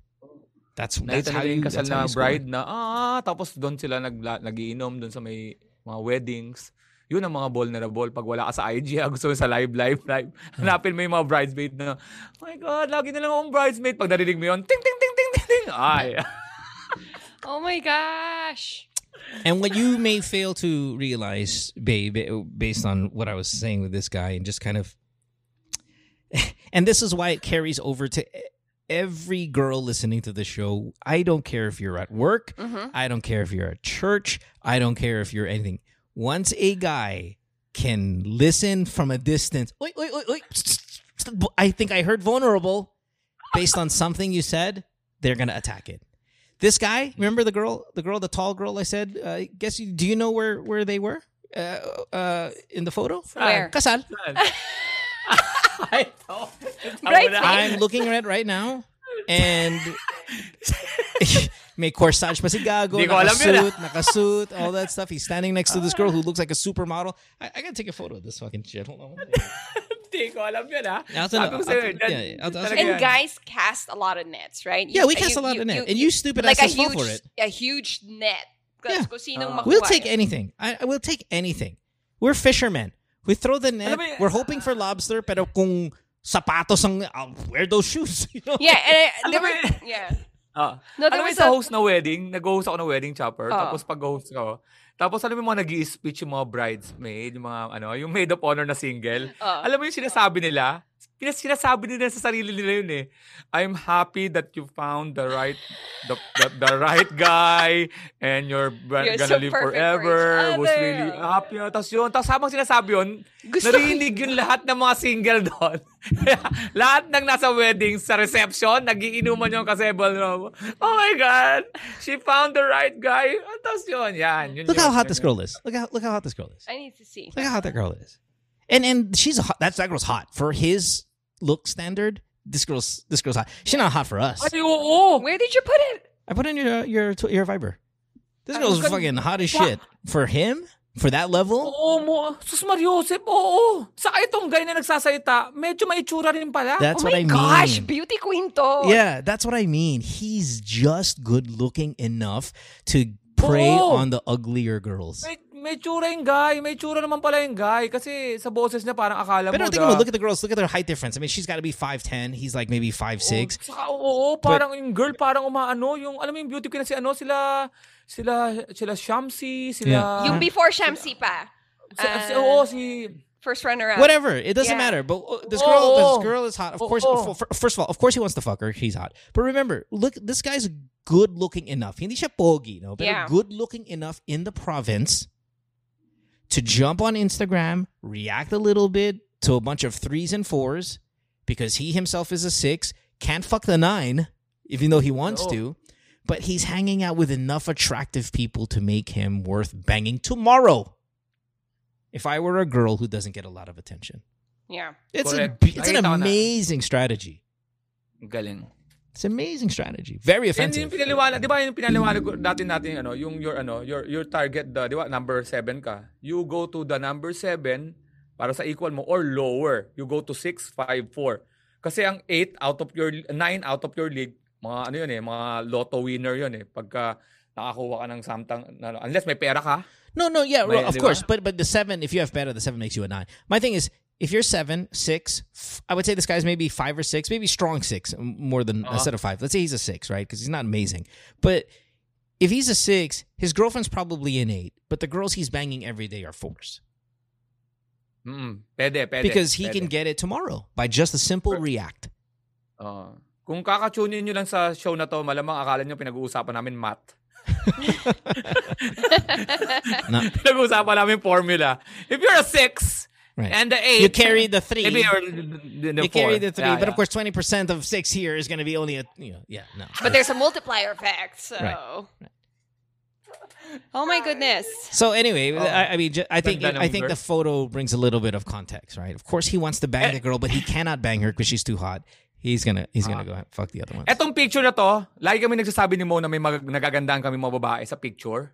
That's, that's how you kasal na bride na ah tapos doon sila nag nagiinom doon sa may mga weddings. Yun ang mga vulnerable pag wala ka sa I G, gusto mo sa live live live. Hanapin mo yung mga bridesmaid na oh my god, lagi na lang akong bridesmaid pag narinig mo yun. Ting ting ting ting ting ting. Ay. Oh my gosh. And what you may fail to realize, babe, based on what I was saying with this guy and just kind of and this is why it carries over to every girl listening to the show. I don't care if you're at work. Mm-hmm. I don't care if you're at church. I don't care if you're anything. Once a guy can listen from a distance, oy, oy, oy, oy, I think I heard vulnerable based on something you said, they're going to attack it. This guy, remember the girl, the girl, the tall girl I said, uh, guess you, do you know where, where they were uh, uh, in the photo? Where? Kasal. I know. Right. I'm looking at it right now. And may corsage pa si Gago, nakasuit, nakasuit, all that stuff. He's standing next to this girl who looks like a supermodel. I, I gotta take a photo of this fucking shit. Hold on. Hindi ko alam yun, ha? And guys cast a lot of nets, right? You, yeah, we cast you, a lot you, of nets. And you stupid like asses fall for it. A huge net. Yeah. Uh, we'll take anything. I, I will take anything. We're fishermen. We throw the net. Alam, we're hoping for lobster, pero kung sapatos ang, I'll wear those shoes. You know? Yeah, and I, there were, yeah. Uh, no, there alam was a host na wedding, nag-host ako ng wedding chopper, uh, tapos pag-host ko, tapos alam mo mga nag-i-speech yung mga bridesmaid, yung mga ano, yung maid of honor na single. Uh, alam mo yung sinasabi nila, sinasabi nila sa sarili nila yun eh. I'm happy that you found the right the the, the right guy and you're, you're gonna so live forever. Was really happy. Tapos yun, tapos habang sinasabi yun, gusto narinig yun lahat ng mga single doon. Lahat ng nasa wedding, sa reception, nagiinuman yung kasebal. Oh my God! She found the right guy. Tapos yun, yan. Yun, look yun, how hot yun, this girl is. Look how, look how hot this girl is. I need to see. Look how hot that girl is. And and she's a hot, that's, that girl's hot. For his look standard, this girl's this girl's hot. She's not hot for us. Where did you put it? I put in your your your Viber. This girl's gonna, fucking hot as what? shit. For him, for that level. Oh, mo, sus Mariosep. Oh, sa itong guy na nagsasayita, medyo may itsura rin pala. That's oh what my I gosh, mean. Beauty queen to. Yeah, that's what I mean. He's just good looking enough to prey oh. on the uglier girls. Wait. May tsura yung guy. May tsura naman pala yung guy. Kasi sa boses niya parang akala pero mo. Pero think about, look at the girls. Look at their height difference. I mean, she's got to be five ten. He's like maybe five six. Oo, oo. Parang but, yung girl, parang umaano. Yung, alam mo yung beauty queen na si ano, sila, sila, sila Shamsi, sila... Yeah. Yung before Shamsi pa. Si, uh, si, oo, si... First runner up. Whatever. It doesn't yeah. matter. But this girl oh. this girl is hot. Of course, oh. first of all, of course he wants to fuck her. She's hot. But remember, look, this guy's good looking enough. Hindi siya pogi, no? But yeah. good looking enough in the province to jump on Instagram, react a little bit to a bunch of threes and fours because he himself is a six, can't fuck the nine, even though he wants oh. to. But he's hanging out with enough attractive people to make him worth banging tomorrow. If I were a girl who doesn't get a lot of attention. Yeah. It's, a, it's an amazing strategy. Galing. It's an amazing strategy. Very offensive. Hindi pinaliwanag, 'di ba? Yung pinaliwanag natin natin ano, yung your ano, your your target the, 'di ba? Number seven ka. You go to the number seven para sa equal mo or lower. You go to six, five, four. Kasi ang eight out of your nine out of your league, mga ano 'yun eh, mga lotto winner 'yun eh. Pagka nakakuha ka ng samtang unless may pera ka. No, no, yeah, may, of course. But but the seven, if you have better, the seven makes you a nine. My thing is, if you're seven, six, f- I would say this guy's maybe five or six, maybe strong six, more than uh-huh. a set of five. Let's say he's a six, right? Because he's not amazing. But if he's a six, his girlfriend's probably an eight. But the girls he's banging every day are fours. Mm-hmm. Pede, pede, because he pede. can get it tomorrow by just a simple Perfect. react. Uh, kung kakatunin nyo lang sa show na to, malamang akala nyo pinag-uusapan namin math. Pinag-usapan namin formula. If you're a six right. and the eight, you carry the three. Maybe you're the, the you four. carry the three, yeah, but yeah. of course, twenty percent of six here is going to be only a you know, yeah no. But there's a multiplier effect, so. Right. Right. Oh my goodness. So anyway, oh. I, I mean, ju- I think I think the photo brings a little bit of context, right? Of course, he wants to bang the girl, but he cannot bang her because she's too hot. He's gonna he's gonna uh-huh. go fuck the other ones. Etong picture na to, lagi kami nagsasabi ni Mo na may mag- nagagandaan kami mga babae sa picture.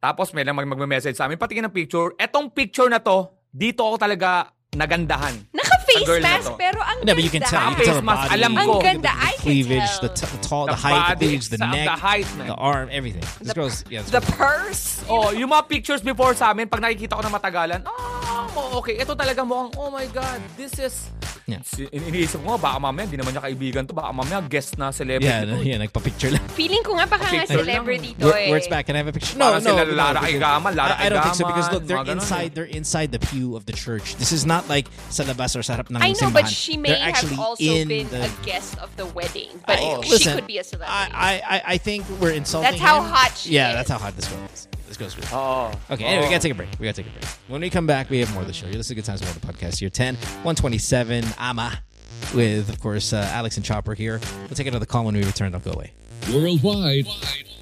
Tapos may lang mag- magme-message sa amin, patingin ng picture. Etong picture na to, dito ako talaga nagandahan. Naka-face mask na pero ang ganda. No, but you can tell. You can tell mas, alam ko. Ang ganda, I can cleavage, tell. The cleavage, the tall, the, the height, body, the, the neck, the, height, the arm, everything. This the, girl's, yeah, this the girl's. purse. Oh, yung mga pictures before sa amin, pag nakikita ko na matagalan, oh, okay. Ito talaga mukhang, oh my God, this is... Yeah. Iniisip ko, baka mamaya, hindi naman niya kaibigan to, baka mamaya guest na celebrity. Yeah, yeah, nagpa-picture lang. Feeling ko nga baka nga celebrity to eh. Words back, can I have a picture? No, no. Sila, no, Lara Aigaman, Lara Aigaman. I don't think so because look, they're inside, they're inside the pew of the church. This is not like sa labas or sa harap ng simbahan. I know, but she may have also been the... a guest of the wedding. But I, she listen, could be a celebrity. I, I, I think we're insulting That's how him. hot she yeah, is. Yeah, that's how hot this girl is. This girl's good. Oh. Okay, anyway, oh. we gotta take a break. We gotta take a break. When we come back, we have more of the show. You're listening to Good Times World Podcast, year ten, one twenty-seven, Ama, with, of course, uh, Alex and Chopper here. We'll take another call when we return. Don't go away. Worldwide,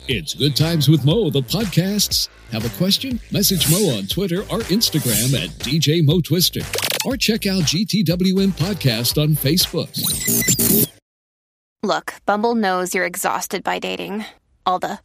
it's Good Times with Mo, the podcasts. Have a question? Message Mo on Twitter or Instagram at D J Mo Twister. Or check out G T W M Podcast on Facebook. Look, Bumble knows you're exhausted by dating. All the...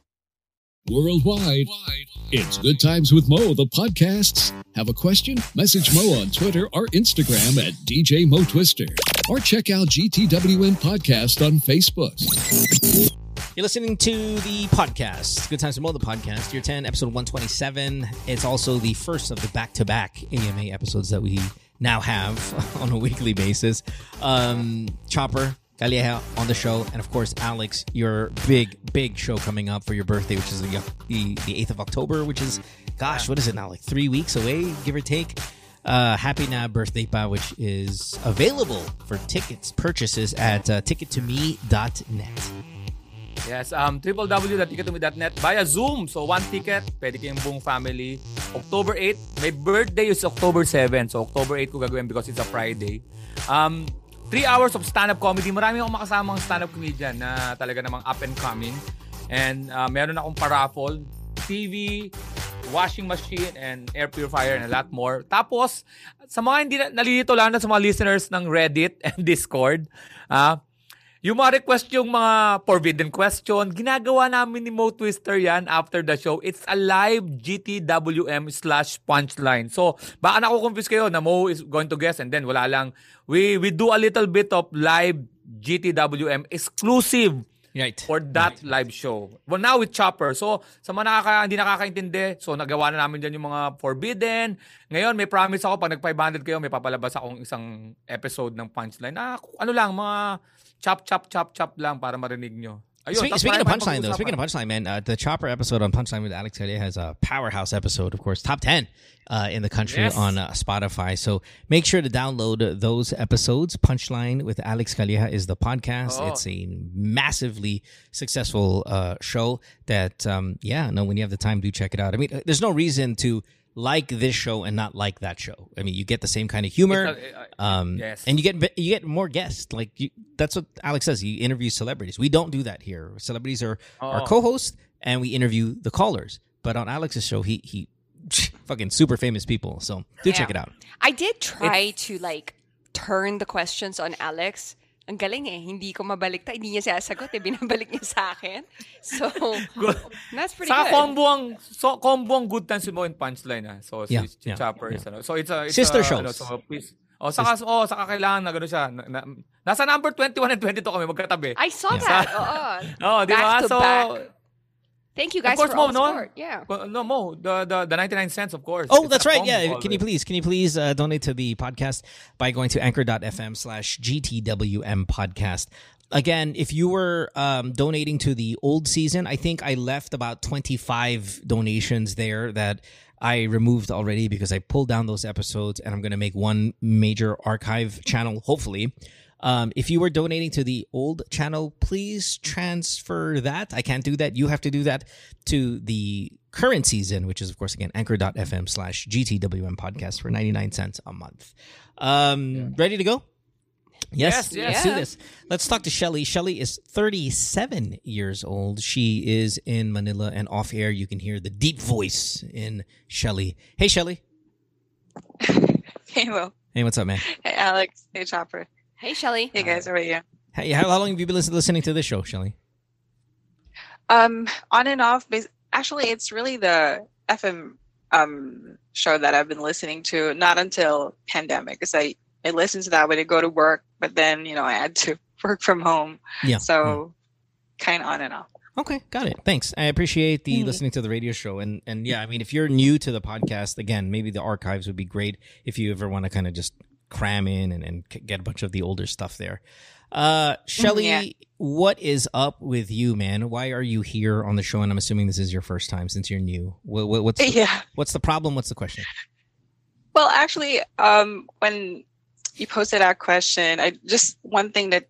Worldwide, it's Good Times with Mo, the podcasts. Have a question? Message Mo on Twitter or Instagram at D J Mo Twister. Or check out G T W M Podcast on Facebook. You're listening to the podcast, Good Times with Mo, the podcast, year ten, episode one twenty-seven. It's also the first of the back-to-back A M A episodes that we now have on a weekly basis. Um, Chopper. Galeja on the show, and of course, Alex, your big, big show coming up for your birthday, which is the the, the eighth of October, which is, gosh, what is it now, like three weeks away, give or take? Uh, Happy Na Birthday Pa, which is available for tickets, purchases at uh, ticket to me dot net. Yes, um, w w w dot ticket to me dot net via Zoom. So, one ticket, pwede kayong buong family. October eighth, my birthday is October seventh. So, October eighth ko gagawin because it's a Friday. Um... Three hours of stand-up comedy. Marami akong makasamang stand-up comedian na talaga namang up and coming. And uh, meron akong paraffle, T V, washing machine, and air purifier, and a lot more. Tapos, sa mga hindi nalilito lang na sa mga listeners ng Reddit and Discord, uh, yung mga request yung mga forbidden question, ginagawa namin ni Mo Twister yan after the show. It's a live G T W M slash punchline. So, baka nakukumpis kayo na Mo is going to guess and then wala lang. We we do a little bit of live G T W M exclusive right. for that right. live show. Well, now with Chopper. So, sa mga nakaka, hindi nakakaintindi, so nagawa na namin dyan yung mga forbidden. Ngayon, may promise ako, pag nag-five hundred kayo, may papalabas akong isang episode ng Punchline. Ah, ano lang, mga chop, chop, chop, chop lang para marinig nyo. Ayun, speaking of Punchline, though, speaking of Punchline, man, uh, the Chopper episode on Punchline with Alex Calle has a powerhouse episode, of course, top ten uh, in the country yes. on uh, Spotify. So make sure to download those episodes. Punchline with Alex Calle is the podcast. Oh. It's a massively successful uh, show that, um, yeah, no, when you have the time, do check it out. I mean, there's no reason to like this show and not like that show. I mean, you get the same kind of humor, a, uh, um, yes. and you get you get more guests. Like you, that's what Alex says. You interview celebrities. We don't do that here. Celebrities are oh. our co-hosts, and we interview the callers. But on Alex's show, he he fucking super famous people. So do yeah. check it out. I did try it's, to like turn the questions on Alex. Ang galing eh. Hindi ko mabalikta. Hindi niya sasagot eh. Binabalik niya sa akin. So, that's pretty sa good. Sa komboang, so, komboang good times mo in Punchline ah. So, yeah, si, si yeah, Chopper yeah. is ano. So, it's a... It's sister a, shows. Ano, so, please. Oh, saka, oh, saka kailangan na gano'n siya. Na, na, nasa number twenty-one and twenty-two kami magkatabi. I saw yeah. that. Oo. Oh, di ba? So, back. Thank you guys of course, for Mo, all the no? support. Yeah. No, Mo, the, the, the ninety-nine cents, of course. Oh, it's that's right. Yeah. Always. Can you please, can you please uh, donate to the podcast by going to anchor.fm slash GTWM podcast. Again, if you were um, donating to the old season, I think I left about twenty-five donations there that I removed already because I pulled down those episodes and I'm going to make one major archive channel, hopefully. Um, if you were donating to the old channel, please transfer that. I can't do that. You have to do that to the current season, which is, of course, again, anchor.fm slash GTWM podcast for ninety-nine cents a month. Um, yeah. Ready to go? Yes, yes, yes. Let's do this. Let's talk to Shelly. Shelly is thirty-seven years old. She is in Manila and off air. You can hear the deep voice in Shelly. Hey, Shelly. Hey, Will. Hey, what's up, man? Hey, Alex. Hey, Chopper. Hey, Shelly. Hey, guys. How are you? Hey, how long have you been listening to this show, Shelly? Um, on and off. Actually, it's really the F M um, show that I've been listening to, not until pandemic, because I, I listened to that when I go to work, but then, you know, I had to work from home. Yeah. So yeah. kind of on and off. Okay, got it. Thanks. I appreciate the mm-hmm. listening to the radio show. And, and yeah, I mean, if you're new to the podcast, again, maybe the archives would be great if you ever want to kind of just cram in and, and get a bunch of the older stuff there. Uh, Shelly, yeah. what is up with you, man? Why are you here on the show? And I'm assuming this is your first time since you're new. What, what, what's, the, yeah. what's the problem? What's the question? Well, actually, um, when you posted that question, I just one thing that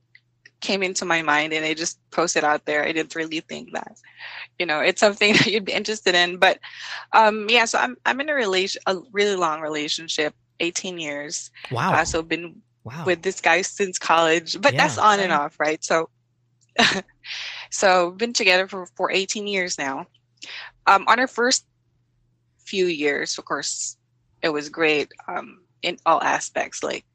came into my mind and I just posted out there. I didn't really think that, you know, it's something that you'd be interested in. But um, yeah, so I'm I'm in a relation a really long relationship. eighteen years. Wow. Uh, so been wow. with this guy since college, but yeah, that's on same. And off, right? So, so been together for, for eighteen years now. Um, on our first few years, of course, it was great um, in all aspects. Like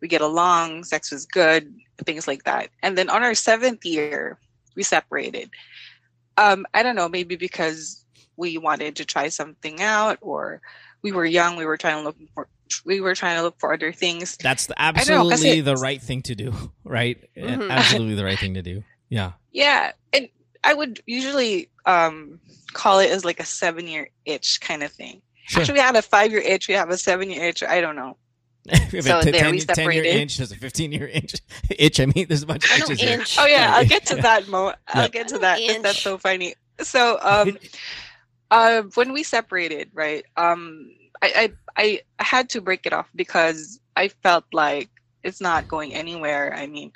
we get along, sex was good, things like that. And then on our seventh year, we separated. Um, I don't know, maybe because we wanted to try something out, or we were young, we were trying to look for we were trying to look for other things. That's the, absolutely know, the right thing to do, right? Mm-hmm. Absolutely the right thing to do. Yeah. Yeah. And I would usually um, call it as like a seven-year itch kind of thing. Sure. Actually, we had a five-year itch. We have a seven-year itch. I don't know. We have so a t- there ten, we separated. ten-year itch. There's a fifteen-year inch. Itch. I mean, there's a bunch of itches there. Inch. Oh, yeah. I'll get to that, Mo. I'll yeah. get to that. That's so funny. So um, uh, when we separated, right, um, I, I I had to break it off because I felt like it's not going anywhere. I mean,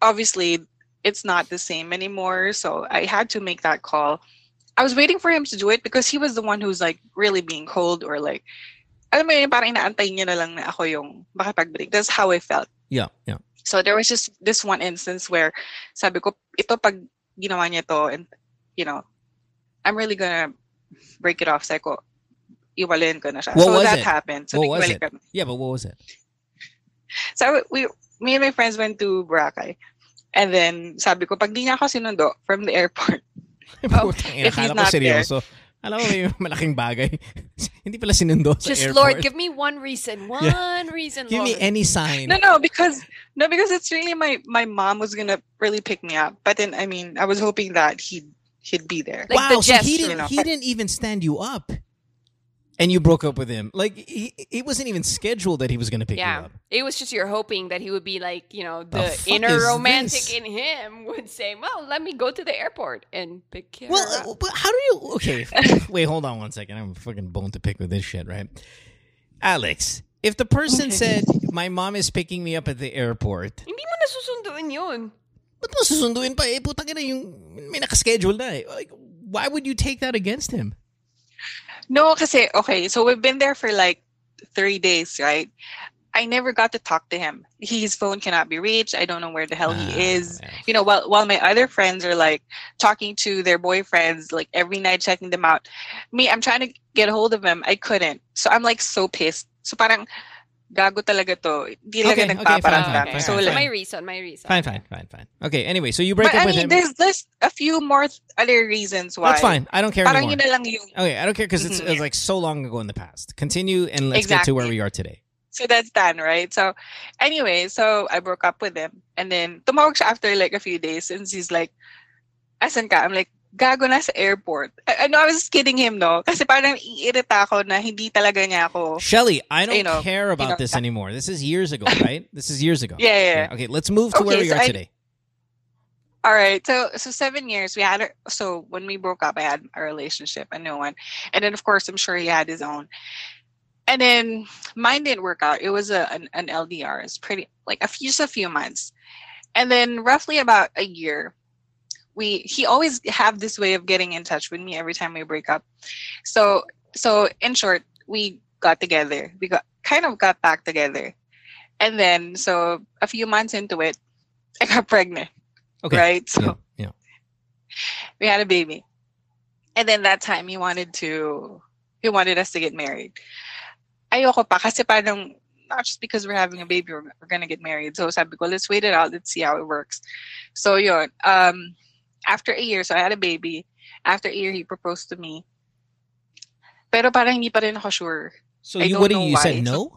obviously, it's not the same anymore. So I had to make that call. I was waiting for him to do it because he was the one who's like really being cold or like, alam mo yun, parang inaantay niya na lang na ako yung makipag-break. That's how I felt. Yeah, yeah. So there was just this one instance where sabi ko, ito pag ginawa niya to and, you know, I'm really gonna break it off. Sabi ko, iwalin ko na siya. What so was that it? Happened. So what was it? Kami. Yeah, but what was it? So we, me and my friends went to Boracay. And then sabi ko, pag di niya ako sinundo from the airport, oh, if he's not there. So, Alam mo yung malaking bagay. Hindi pala sinundo sa Just, airport. Just Lord, give me one reason. One yeah. reason, Lord. Give me any sign. No, no, because no, because it's really my my mom was gonna really pick me up. But then, I mean, I was hoping that he'd he'd be there. Like wow, the so gesture, he didn't you know? he didn't even stand you up, and you broke up with him. Like he, it wasn't even scheduled that he was gonna pick yeah. you up. It was just you're hoping that he would be like, you know, the, the inner romantic this? in him would say, well, let me go to the airport and pick her well, up. Well, but how do you... Okay, wait, hold on one second. I'm fucking bone to pick with this shit, right? Alex, if the person okay. said, my mom is picking me up at the airport... Hindi mo nasusunduin yun. Ba't mo susunduin pa? Eh, putang ina yung may nakaschedule na eh. Like, why would you take that against him? No, kasi, okay, so we've been there for like three days, right? I never got to talk to him. He, his phone cannot be reached. I don't know where the hell he uh, is. Yeah. You know, while while my other friends are like talking to their boyfriends, like every night checking them out. Me, I'm trying to get a hold of him. I couldn't. So I'm like so pissed. So parang gago talaga to. Di okay, lang okay, fine, fine, okay. So, fine, like, my reason, my reason. Fine, fine, fine, fine. Okay, anyway, so you break but, up I with mean, him. I mean, there's there's a few more th- other reasons why. That's fine. I don't care parang anymore. Yun lang yung... Okay, I don't care because mm-hmm. it's, it's like so long ago in the past. Continue and let's exactly. get to where we are today. So that's done, right? So anyway, so I broke up with him. And then, tumawag siya after like a few days. And he's like, asan ka? I'm like, gago na sa airport. I, I know I was kidding him, no? Kasi parang iirita ako na hindi talaga niya ako. Shelly, I don't you know, care about you know, this anymore. This is years ago, right? This is years ago. Yeah, yeah. yeah. Okay, let's move to okay, where we so are I, today. All right. So so seven years, we had our, so when we broke up, I had a relationship, a new one. And then, of course, I'm sure he had his own. And then mine didn't work out. It was a an, an L D R. It's pretty like a few, just a few months, and then roughly about a year. We he always have this way of getting in touch with me every time we break up. So so in short, we got together. We got kind of got back together, and then so a few months into it, I got pregnant. Okay. Right. So yeah, yeah. we had a baby, and then that time he wanted to he wanted us to get married. Ayoko pa kasi parang not just because we're having a baby we're, we're gonna get married. So sabi ko, let's wait it out, let's see how it works. So yun, um, after a year, so I had a baby. After a year, he proposed to me. Pero parang hindi pa rin ako sure. So you, what do you, you said no? So,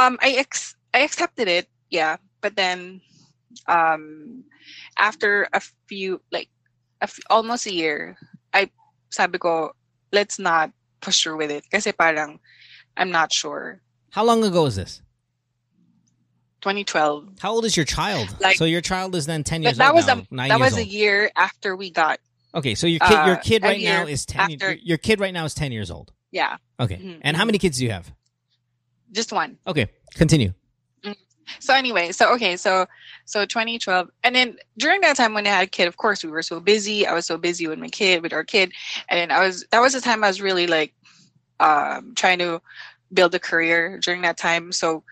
um, I ex I accepted it, yeah. But then, um, after a few like a f- almost a year, I sabi ko, let's not push through with it kasi parang I'm not sure. How long ago is this? twenty twelve. How old is your child? Like, so your child is then ten years old. That was now, a nine that was old. a year after we got. Okay, so your kid uh, your kid right now is ten after, your, your kid right now is ten years old. Yeah. Okay. Mm-hmm. And how many kids do you have? Just one. Okay, continue. Mm-hmm. So anyway, so okay, so so twenty twelve, and then during that time when I had a kid, of course we were so busy. I was so busy with my kid, with our kid, and then I was that was the time I was really like um, trying to build a career during that time. So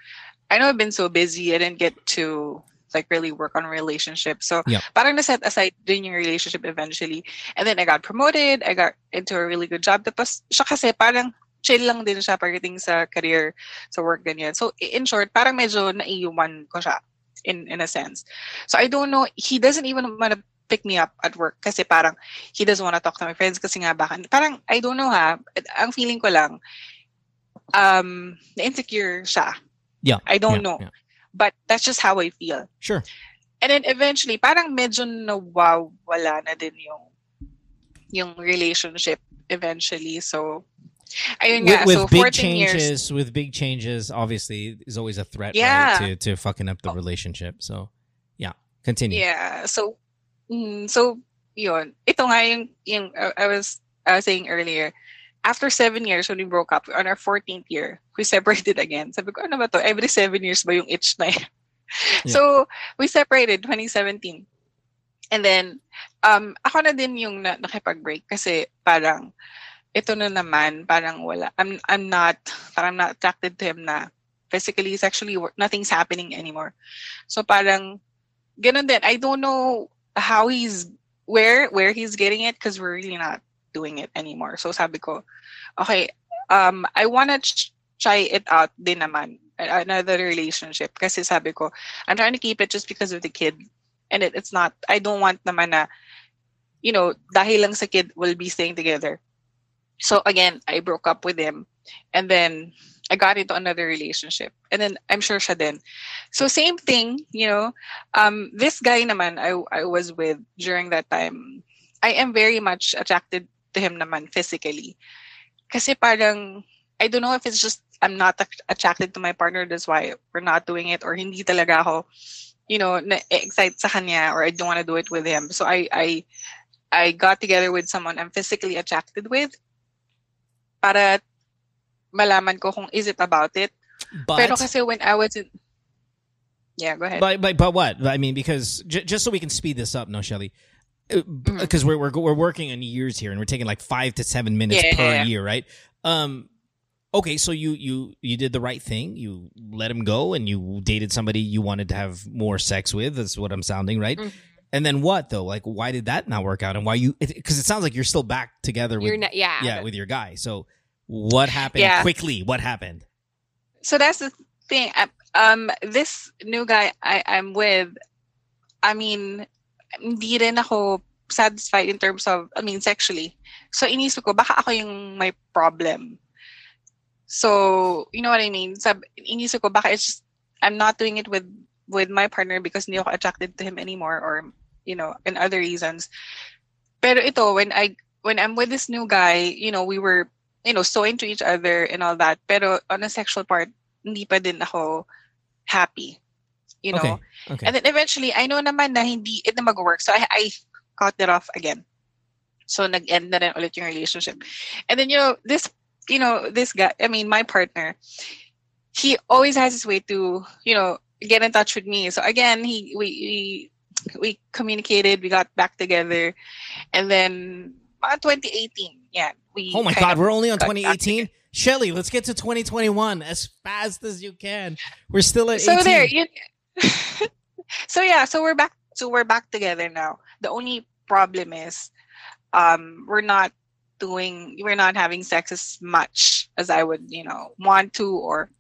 I know I've been so busy, I didn't get to like really work on a relationship. So, yep. parang na-set aside doing your relationship eventually, and then I got promoted. I got into a really good job. Tapos siya kasi parang chill lang din siya pagdating sa career, sa work ganyan. So in short, parang medyo naiiwan ko siya in in a sense. So I don't know, he doesn't even want to pick me up at work kasi parang he doesn't want to talk to my friends kasi nga baka parang I don't know ha, ang feeling ko lang um insecure siya. Yeah. I don't yeah, know. Yeah. But that's just how I feel. Sure. And then eventually parang medyo nawawala na din yung yung relationship eventually. So Ayun with, nga. with so big changes, years. with big changes, obviously, is always a threat yeah. right, to to fucking up the relationship. So, yeah, continue. Yeah. So, mm, so yun. Ito nga yung yung uh, I was uh, saying earlier. After seven years when we broke up, on our fourteenth year, we separated again. Sabi ko, ano ba to? Every seven years ba yung itch na yan? Yeah. So we separated twenty seventeen, and then um, ako na din yung na- nakipag-break kasi parang. Ito na naman parang wala. I'm I'm not parang I'm not attracted to him na physically, sexually, nothing's happening anymore. So parang ganun din. I don't know how he's where where he's getting it because we're really not doing it anymore. So sabi ko, okay, um I wanna ch- try it out din naman another relationship kasi sabi ko I'm trying to keep it just because of the kid and it, it's not I don't want naman na you know, dahil lang sa kid, we'll be staying together. So again, I broke up with him, and then I got into another relationship, and then I'm sure siya din. So same thing, you know. Um, this guy naman I I was with during that time, I am very much attracted to him naman physically. Kasi parang, I don't know if it's just I'm not attracted to my partner, that's why we're not doing it, or hindi talaga ako, you know, na-excite sa kanya, or I don't want to do it with him. So I I I got together with someone I'm physically attracted with para malaman ko kung is it about it. But, Pero kasi when I was in... Yeah, go ahead. But, but, but what? I mean, because j- just so we can speed this up, no, Shelly? Because mm-hmm. we're, we're we're working on years here, and we're taking like five to seven minutes yeah, per yeah, yeah. year, right? Um, okay, so you, you, you did the right thing. You let him go, and you dated somebody you wanted to have more sex with. That's what I'm sounding, right? Mm-hmm. And then what, though? Like, why did that not work out? And why you... Because it, it sounds like you're still back together with, you're not, yeah. Yeah, with your guy. So... What happened yeah. quickly? What happened? So that's the thing. Um, this new guy I, I'm with, I mean, hindi rin ako satisfied in terms of, I mean, sexually. So inisip ko, baka ako yung may problem. So, you know what I mean? Sab, inisip ko, baka it's just, I'm not doing it with, with my partner because hindi ako attracted to him anymore, or, you know, and other reasons. Pero ito, when, I, when I'm with this new guy, you know, we were, you know, so into each other and all that. Pero on a sexual part, hindi pa din ako happy, you know. Okay, okay. And then eventually, I know naman na hindi it na mag-work. So I, I cut it off again. So nag-end na rin ulit yung relationship. And then, you know, this, you know, this guy, I mean, my partner, he always has his way to, you know, get in touch with me. So again, he we we, we communicated, we got back together, and then twenty eighteen, yeah. We oh my God, we're only on twenty eighteen? Shelly, let's get to twenty twenty-one as fast as you can. We're still at so eighteen. There, you, so yeah, so we're back. So we're back together now. The only problem is, um, we're not doing, we're not having sex as much as I would, you know, want to, or,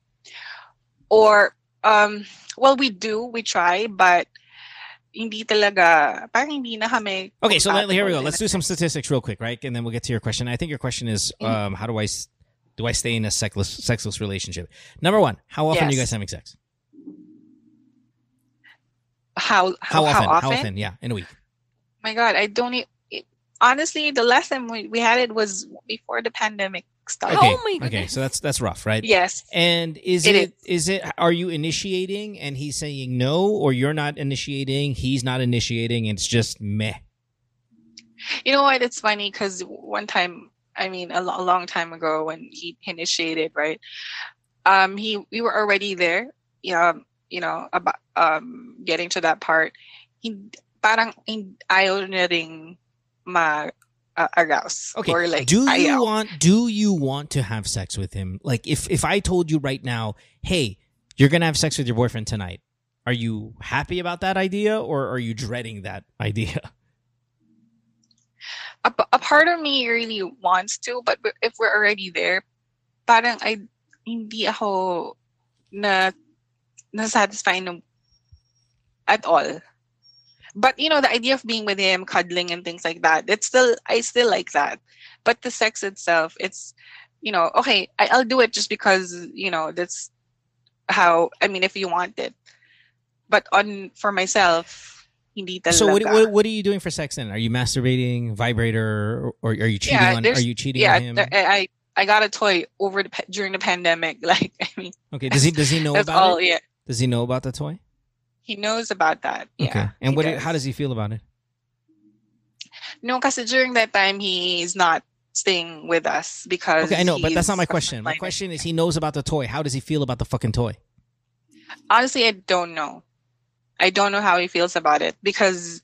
or, um, well, we do, we try, but. Hindi talaga, parang hindi na kami. Okay, so let, here we go. Let's do some statistics real quick, right? And then we'll get to your question. I think your question is, um, how do I do I stay in a sexless sexless relationship? Number one, how often yes. are you guys having sex? How how, how, often? how often? How often? Yeah, in a week. My God, I don't. It, honestly, the last time we, we had it was before the pandemic started. Okay, oh my goodness. Okay, so that's that's rough, right? Yes. And is it, it is. is it are you initiating and he's saying no, or you're not initiating, he's not initiating, and it's just meh? You know what? It's funny because one time, I mean, a, a long time ago when he initiated, right? Um, he we were already there, yeah, you know, about um getting to that part. He parang ayaw na ring ma. Uh, arouse. Okay. Or like, do you ayaw. want? Do you want to have sex with him? Like, if if I told you right now, hey, you're gonna have sex with your boyfriend tonight. Are you happy about that idea, or are you dreading that idea? A, a part of me really wants to, but if we're already there, parang I hindi ako na na satisfied at all. But, you know, the idea of being with him, cuddling and things like that, it's still, I still like that. But the sex itself, it's, you know, okay, I, I'll do it just because, you know, that's how, I mean, if you want it. But on, for myself, hindi talaga. So what, what, what are you doing for sex then? Are you masturbating, vibrator, or, or are you cheating yeah, on, are you cheating yeah, on him? Yeah, I, I got a toy over the, during the pandemic. Like, I mean. Okay, does he, does he know about all, it? Yeah. Does he know about the toy? He knows about that. Yeah. Okay. And what? Does. How does he feel about it? No, because during that time he's not staying with us because. Okay, I know, but that's not my question. My question is, he knows about the toy. How does he feel about the fucking toy? Honestly, I don't know. I don't know how he feels about it because,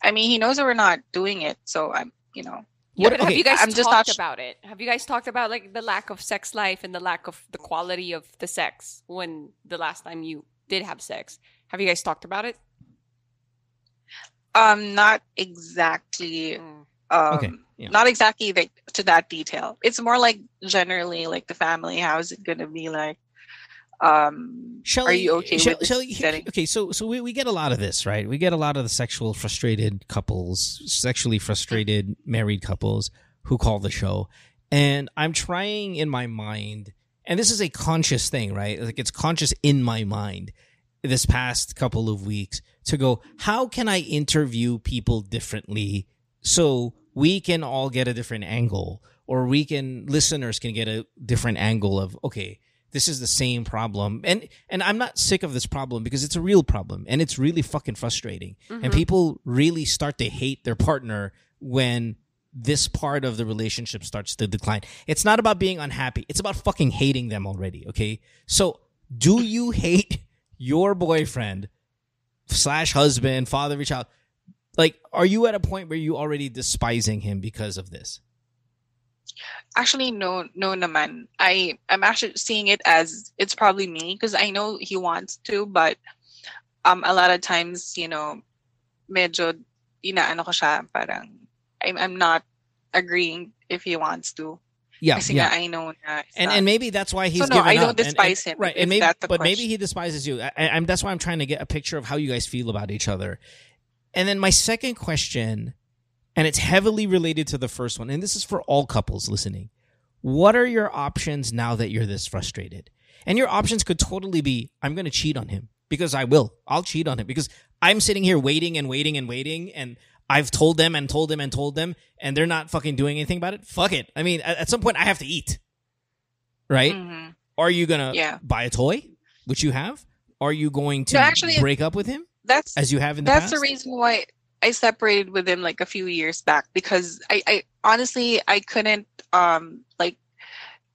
I mean, he knows that we're not doing it. So I'm, you know. What, okay. Have you guys I'm talked just not sh- about it? Have you guys talked about like the lack of sex life and the lack of the quality of the sex when the last time you did have sex? Have you guys talked about it? Um, not exactly. Mm. Um, okay. Yeah. Not exactly like to that detail. It's more like generally like the family. How is it going to be like? Um, shall are I, you okay shall, with shall this setting? Okay, so so we, we get a lot of this, right? We get a lot of the sexual frustrated couples, sexually frustrated married couples who call the show. And I'm trying in my mind, and this is a conscious thing, right? Like it's conscious in my mind this past couple of weeks to go, how can I interview people differently so we can all get a different angle, or we can, listeners can get a different angle of, okay, this is the same problem. And and I'm not sick of this problem because it's a real problem and it's really fucking frustrating. Mm-hmm. And people really start to hate their partner when this part of the relationship starts to decline. It's not about being unhappy. It's about fucking hating them already, okay? So do you hate your boyfriend slash husband, father of your child? Like, are you at a point where you're already despising him because of this? Actually, no, no, naman. I, I'm actually seeing it as it's probably me because I know he wants to, but um, a lot of times, you know, medyo inaano ko siya, parang I'm, I'm not agreeing if he wants to. Yeah, kasi yeah. I know na, and not. And maybe that's why he's so no, given I don't up. despise and, and, him. Right, and maybe, but question? maybe he despises you. I, I'm that's why I'm trying to get a picture of how you guys feel about each other. And then my second question. And it's heavily related to the first one. And this is for all couples listening. What are your options now that you're this frustrated? And your options could totally be, I'm going to cheat on him because I will. I'll cheat on him because I'm sitting here waiting and waiting and waiting. And I've told them and told them and told them. And they're not fucking doing anything about it. Fuck it. I mean, at some point I have to eat. Right? Mm-hmm. Are you going to yeah. buy a toy, which you have? Are you going to no, actually, break up with him that's, as you have in the that's past? That's the reason why I separated with him like a few years back because I, I honestly, I couldn't um, like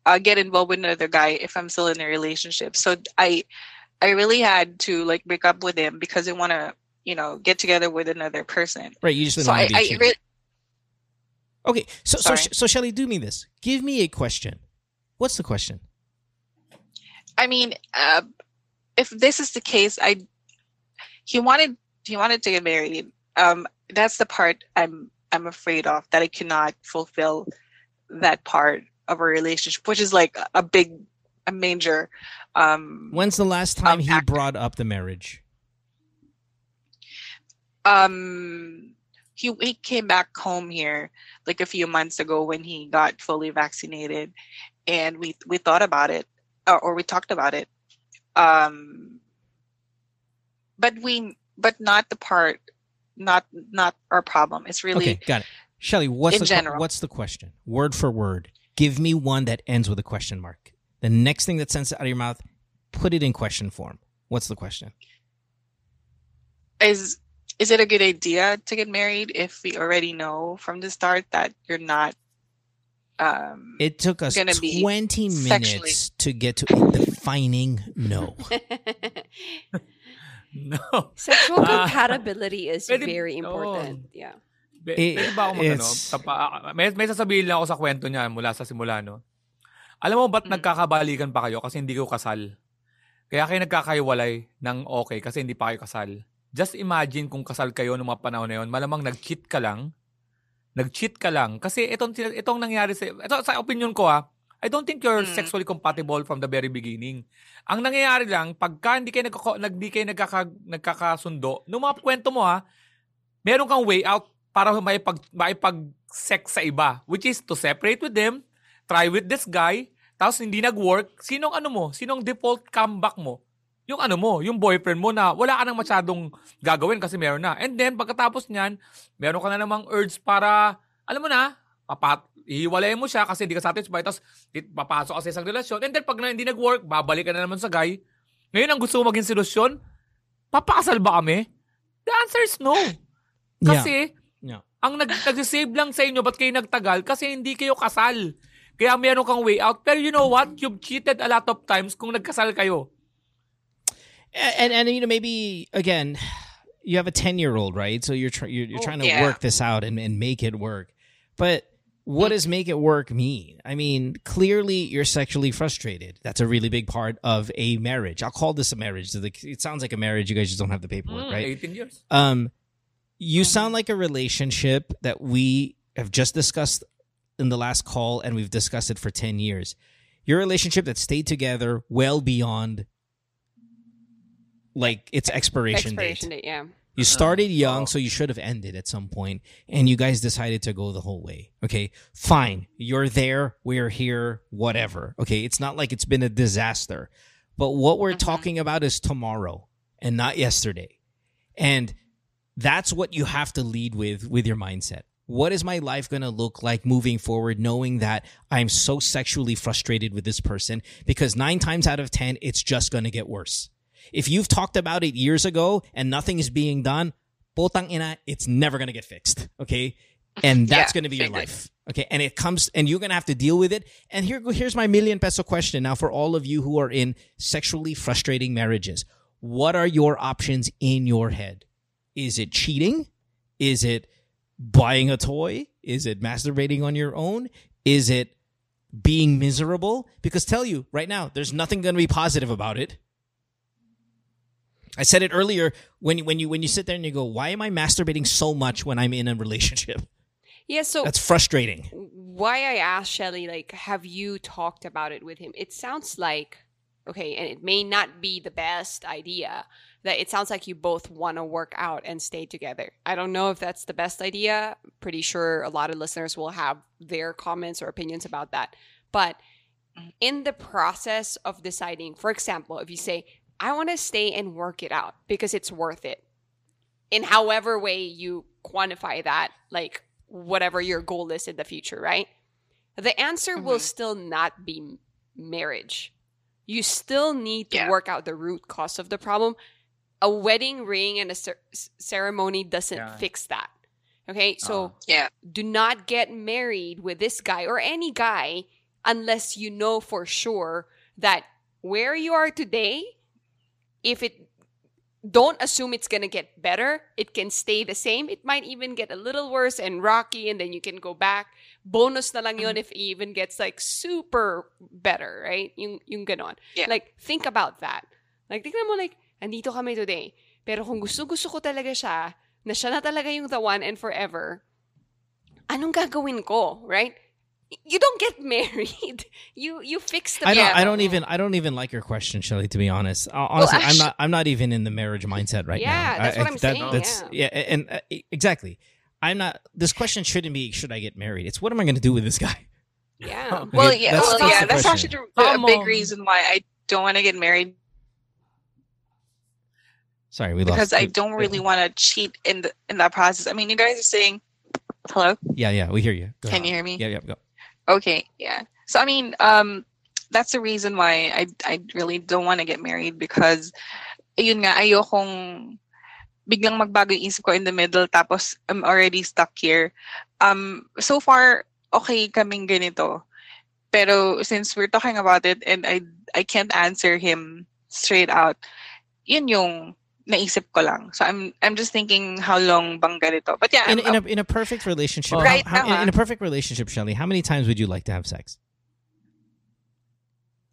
uh, get involved with another guy if I'm still in a relationship. So I, I really had to like break up with him because I want to, you know, get together with another person. Right. You just didn't so want to I, be I re- Okay. So, Sorry. so, so Shelly, do me this. Give me a question. What's the question? I mean, uh, if this is the case, I, he wanted, he wanted to get married. Um, that's the part I'm I'm afraid of, that I cannot fulfill that part of a relationship, which is like a big, a major. Um, When's the last time he actor. brought up the marriage? Um, he he came back home here like a few months ago when he got fully vaccinated, and we we thought about it or, or we talked about it, um, but we but not the part. Not not our problem. It's really okay, got it. Shelly, what's the general. what's the question? Word for word. Give me one that ends with a question mark. The next thing that sends out of your mouth, put it in question form. What's the question? Is is it a good idea to get married if we already know from the start that you're not um It took us twenty minutes sexually. to get to a defining no. No. Sexual compatibility uh, is pwede, very important. Oh. Yeah. Pwede it, ba ako magtanong? May, may sasabihin lang ako sa kwento niya mula sa simula, no? Alam mo ba't mm. nagkakabalikan pa kayo? Kasi hindi kayo kasal. Kaya kayo nagkakaiwalay ng okay kasi hindi pa kayo kasal. Just imagine kung kasal kayo noong mga panahon na yun. Malamang nag-cheat ka lang. Nag-cheat ka lang. Kasi itong, itong nangyari sa... Ito, sa opinion ko, ha? I don't think you're mm. sexually compatible from the very beginning. Ang nangyayari lang, pagka hindi kayo, nagkaka, hindi kayo nagkaka, nagkakasundo, nung mga kwento mo ha, meron kang way out para may pag, may pag-sex sa iba, which is to separate with them, try with this guy, tapos hindi nag-work, sinong ano mo, sinong default comeback mo? Yung ano mo, yung boyfriend mo na wala ka nang masyadong gagawin kasi meron na. And then, pagkatapos niyan, meron ka na namang urge para, alam mo na, papat, ihiwalayin mo siya kasi hindi ka satisfied tapos papasok ka sa isang relasyon and then pag na, hindi nag-work, babalik ka na naman sa guy. Ngayon ang gusto mo maging solusyon, papakasal ba kami? The answer is no. Kasi yeah. Yeah. ang nag- nagsisave lang sa inyo ba't kayo nagtagal kasi hindi kayo kasal. Kaya meron kang way out. Pero you know what? You've cheated a lot of times kung nagkasal kayo. And, and, and you know, maybe again, you have a ten-year-old, right? So you're, tr- you're, you're oh, trying to yeah. work this out and, and make it work. But what does make it work mean? I mean, clearly you're sexually frustrated. That's a really big part of a marriage. I'll call this a marriage. It sounds like a marriage. You guys just don't have the paperwork, mm, right? eighteen years Um, you sound like a relationship that we have just discussed in the last call, and we've discussed it for ten years. Your relationship that stayed together well beyond like its expiration, expiration date. date. Yeah. You started young, so you should have ended at some point, and you guys decided to go the whole way. Okay, fine. You're there. We're here. Whatever. Okay, it's not like it's been a disaster. But what we're uh-huh. talking about is tomorrow and not yesterday. And that's what you have to lead with, with your mindset. What is my life going to look like moving forward, knowing that I'm so sexually frustrated with this person? Because nine times out of ten, it's just going to get worse. If you've talked about it years ago and nothing is being done, putang ina, it's never going to get fixed, okay? And that's yeah, going to be your life, okay? And it comes, and you're going to have to deal with it. And here, here's my million peso question now for all of you who are in sexually frustrating marriages. What are your options in your head? Is it cheating? Is it buying a toy? Is it masturbating on your own? Is it being miserable? Because tell you right now, there's nothing going to be positive about it. I said it earlier, when you, when you when you sit there and you go, why am I masturbating so much when I'm in a relationship? Yeah, so that's frustrating. Why I asked Shelly, like, have you talked about it with him? It sounds like, okay, and it may not be the best idea, that it sounds like you both want to work out and stay together. I don't know if that's the best idea. I'm pretty sure a lot of listeners will have their comments or opinions about that. But in the process of deciding, for example, if you say, I want to stay and work it out because it's worth it. In however way you quantify that, like whatever your goal is in the future, right? The answer mm-hmm. will still not be marriage. You still need to yeah. work out the root cause of the problem. A wedding ring and a cer- ceremony doesn't yeah. fix that. Okay? So uh, yeah. do not get married with this guy or any guy unless you know for sure that where you are today, if it, don't assume it's going to get better. It can stay the same. It might even get a little worse and rocky, and then you can go back. Bonus na lang yun if it even gets like super better, right? Yung, yung ganon. Yeah. Like, think about that. Like, tignan mo, like, andito kami today. Pero kung gusto, gusto ko talaga siya, na siya na talaga yung the one and forever, anong gagawin ko, right? You don't get married. You you fix the. I don't, I don't even. I don't even like your question, Shelly. To be honest, honestly, well, I'm not. I'm not even in the marriage mindset right yeah, now. Yeah, that's I, what I'm that, saying. That's, yeah, yeah, and uh, exactly. I'm not. This question shouldn't be. Should I get married? It's what am I going to do with this guy? Yeah. Okay, well, yeah. That's, well, that's yeah. That's question. actually a big reason why I don't want to get married. Sorry, we because lost. Because I don't really want to cheat in the, in that process. I mean, you guys are saying, hello. Yeah, yeah, we hear you. Go Can on. you hear me? Yeah, yeah, go. Okay, yeah. So, I mean, um, that's the reason why I I really don't want to get married because, ayun nga, ayokong biglang magbago yung isip ko in the middle tapos I'm already stuck here. Um, so far, okay kaming ganito. Pero since we're talking about it and I I can't answer him straight out, yun yung naisip ko lang. So I'm I'm just thinking how long bang ganito. But yeah, in, in a in a perfect relationship, right, how, how, in a perfect relationship, Shelly, how many times would you like to have sex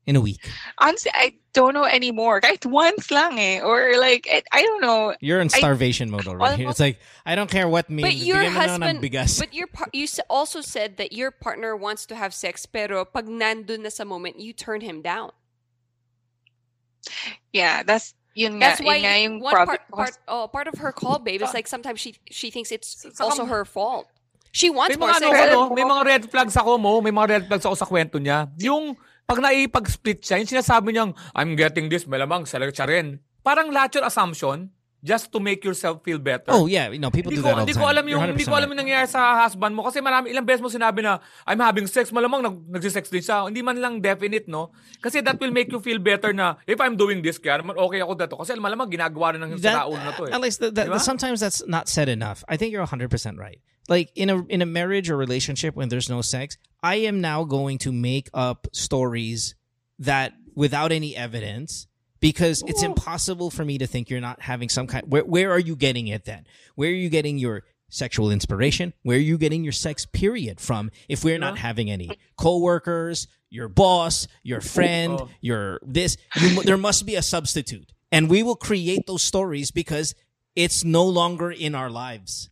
in a week? Honestly, I don't know anymore. Kahit once lang eh, or like I, I don't know. You're in starvation I, mode already. Here. It's like I don't care what means. But your husband, but your par- you also said that your partner wants to have sex, pero pag nandun na sa moment, you turn him down. Yeah, that's. Yun That's nga, why yun yung one prob- part, part, oh, part of her call, babe, is like sometimes she she thinks it's also her fault. She wants more sex. Ano, may mga red flags ako mo. May mga red flags ako sa kwento niya. Yung pag naipag-split siya, yung sinasabi niyang, I'm getting this, malamang, salag siya rin. Parang lahat yung assumption just to make yourself feel better. Oh, yeah. No, people di do ko, that all the time. Hindi ko alam yung, hindi ko alam yung nangyayari sa husband mo kasi marami, ilang beses mo sinabi na, I'm having sex, malamang nag, nagsisex din siya. Hindi man lang definite, no? Kasi that will make you feel better na, if I'm doing this, kaya naman okay ako dato. Kasi malamang ginagawa rin ng saraon na to eh. Alex, the, the, the, sometimes that's not said enough. I think you're one hundred percent right. Like, in a in a marriage or relationship when there's no sex, I am now going to make up stories that, without any evidence, because it's impossible for me to think you're not having some kind... Where, where are you getting it then? Where are you getting your sexual inspiration? Where are you getting your sex period from if we're yeah. not having any? Co-workers, your boss, your friend, oh. your this. You, there must be a substitute. And we will create those stories because it's no longer in our lives.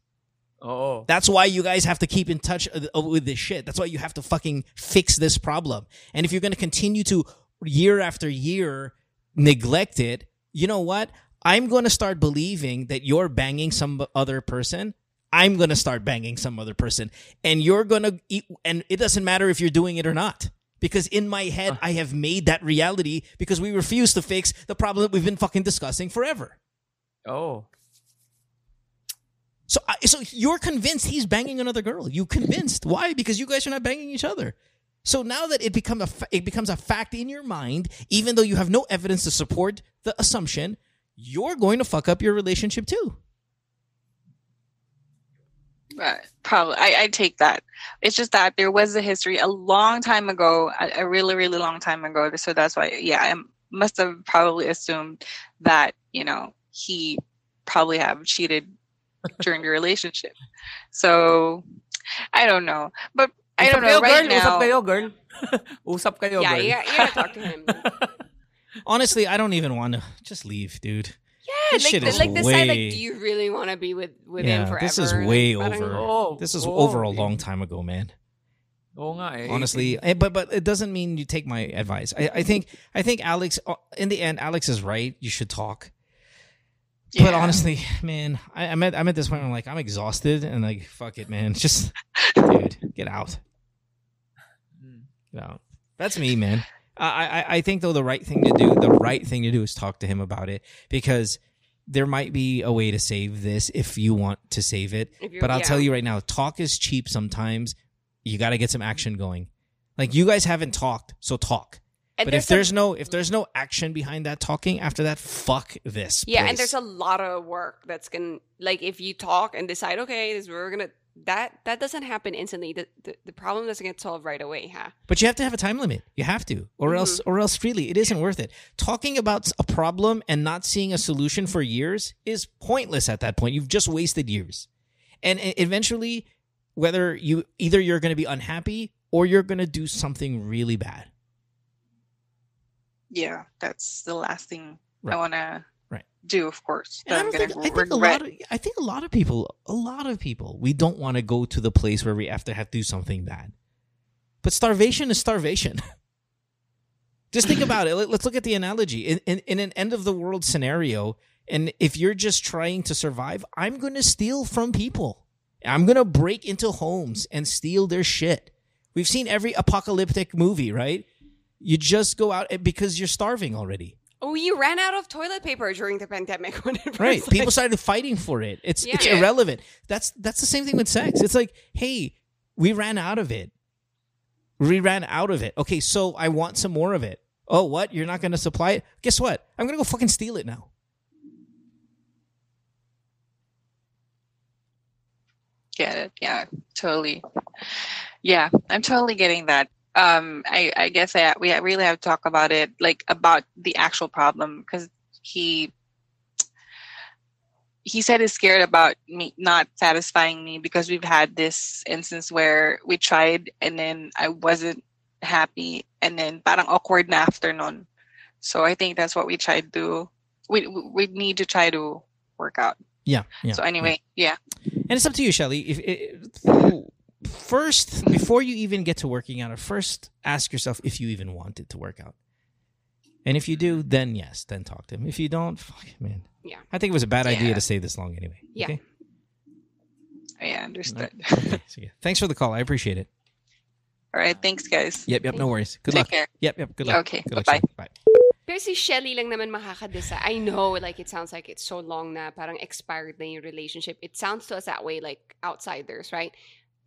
Oh. That's why you guys have to keep in touch with this shit. That's why you have to fucking fix this problem. And if you're going to continue to year after year... neglect it, you know what? I'm going to start believing that you're banging some other person. I'm going to start banging some other person. And you're going to eat, and it doesn't matter if you're doing it or not. Because in my head, uh, I have made that reality because we refuse to fix the problem that we've been fucking discussing forever. Oh. So I, so you're convinced he's banging another girl. You convinced. Why? Because you guys are not banging each other. So now that it, become a fa- it becomes a fact in your mind, even though you have no evidence to support the assumption, you're going to fuck up your relationship too. Right. Probably. I, I take that. It's just that there was a history a long time ago, a, a really, really long time ago. So that's why, yeah, I must have probably assumed that, you know, he probably have cheated during the relationship. So I don't know. But I don't know right now. Usap kayo, girl. Usap kayo, girl. Yeah, yeah, you gotta talk to him. Honestly, I don't even want to. Just leave, dude. Yeah, this like, the, like this way... side, like, do you really want to be with, with yeah, him forever? This is way like, over. Oh, this is oh, over a long time ago, man. Oh, nice. Honestly, but but it doesn't mean you take my advice. I, I think I think Alex, in the end, Alex is right. You should talk. Yeah. But honestly, man, I, I'm at I'm at this point. Where I'm like, I'm exhausted, and like, fuck it, man. Just, dude, get out. Get out. That's me, man. I, I think, though, the right thing to do, the right thing to do is talk to him about it, because there might be a way to save this if you want to save it. But I'll yeah. tell you right now, talk is cheap sometimes. You got to get some action going. Like, you guys haven't talked, so talk. And but there's if there's a, no if there's no action behind that talking after that, fuck this. Yeah, place. And there's a lot of work that's going to, like, if you talk and decide, okay, this we're going to, that that doesn't happen instantly. The, the the problem doesn't get solved right away, huh? But you have to have a time limit. You have to, or mm-hmm. else, or else, really, it isn't worth it. Talking about a problem and not seeing a solution for years is pointless at that point. You've just wasted years, and eventually, whether you either you're going to be unhappy or you're going to do something really bad. Yeah, that's the last thing right. I want to. Do of course. That I'm think, I, think a lot of, I think a lot of people, a lot of people, we don't want to go to the place where we have to have to do something bad. But starvation is starvation. Just think about it. Let's look at the analogy in, in in an end of the world scenario. And if you're just trying to survive, I'm going to steal from people. I'm going to break into homes and steal their shit. We've seen every apocalyptic movie, right? You just go out because you're starving already. Oh, you ran out of toilet paper during the pandemic. When it right. Like... People started fighting for it. It's yeah. it's irrelevant. That's that's the same thing with sex. It's like, hey, we ran out of it. We ran out of it. Okay, so I want some more of it. Oh, what? You're not going to supply it? Guess what? I'm going to go fucking steal it now. Get it. Yeah, totally. Yeah, I'm totally getting that. Um, I, I guess I, we really have to talk about it, like about the actual problem, because he he said he's scared about me not satisfying me, because we've had this instance where we tried and then I wasn't happy and then parang awkward na after nun. So I think that's what we tried to we we need to try to work out. Yeah. yeah so anyway, yeah. yeah. And it's up to you, Shelly. If. It, First, before you even get to working out, or first ask yourself if you even want it to work out. And if you do, then yes, then talk to him. If you don't, fuck it, man. Yeah. I think it was a bad yeah. idea to stay this long anyway. Yeah. Okay? Yeah, understood. Okay. So, yeah. Thanks for the call. I appreciate it. All right. Thanks, guys. Yep, yep. No worries. Good Take luck. Care. Yep, yep. Good luck. Okay. Good bye-bye. Luck, bye. Pero si Shelly lang naman makakadesa. I know, like, it sounds like it's so long na parang expired na yung relationship. It sounds to us that way, like outsiders, right?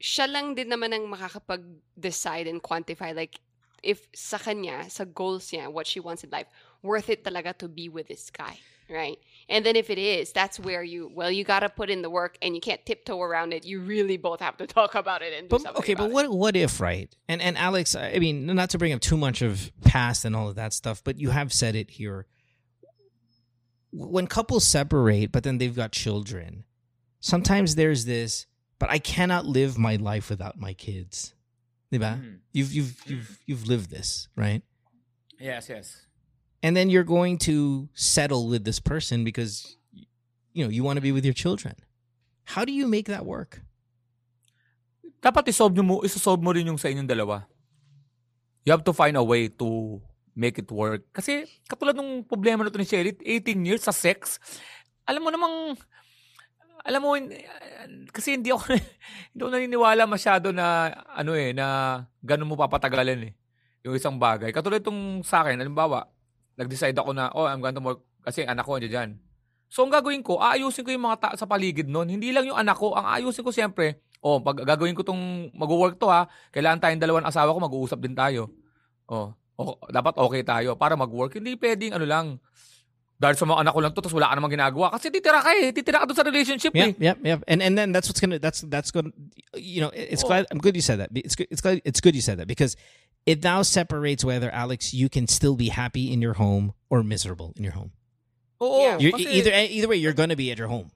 Siya lang din naman ang makakapag-decide and quantify, like, if sa kanya, sa goals niya, what she wants in life, worth it talaga to be with this guy, right? And then if it is, that's where you, well, you gotta put in the work and you can't tiptoe around it. You really both have to talk about it and do but, something okay, about but what, it. What if, right? And, and Alex, I mean, not to bring up too much of past and all of that stuff, but you have said it here. When couples separate, but then they've got children, sometimes there's this, but I cannot live my life without my kids. Diba? Mm. You've you've you've you've lived this, right? Yes, yes. And then you're going to settle with this person because you know you want to be with your children. How do you make that work? Dapat isolve mo, isolve mo rin yung sa inyong dalawa. You have to find a way to make it work. Kasi katulad ng problema na ito ni Shelly, eighteen years sa sex, alam mo namang, alam mo, kasi hindi ako, hindi ako naniniwala masyado na, ano eh, na ganun mo papatagalan eh, yung isang bagay. Katulad itong sa akin, halimbawa, nag-decide ako na, oh, I'm going to work, kasi anak ko nandiyan dyan. So, ang gagawin ko, aayusin ko yung mga ta- sa paligid nun. Hindi lang yung anak ko. Ang aayusin ko, siyempre, oh, pag gagawin ko tong mag-work to ha, kailangan tayong dalawan asawa ko, mag-uusap din tayo. Oh, oh, dapat okay tayo para mag-work. Hindi pwedeng, ano lang, dahil sa mga anak ko lang to, tapos wala ka namang ginagawa. Kasi titira ka eh. Titira ka doon sa relationship yeah, eh. Yeah, yeah. And, and then, that's what's gonna, that's, that's gonna, you know, it's oh. glad, I'm good you said that. It's good, it's glad, it's good you said that because it now separates whether, Alex, you can still be happy in your home or miserable in your home. Oh, yeah, either either way, you're gonna be at your home.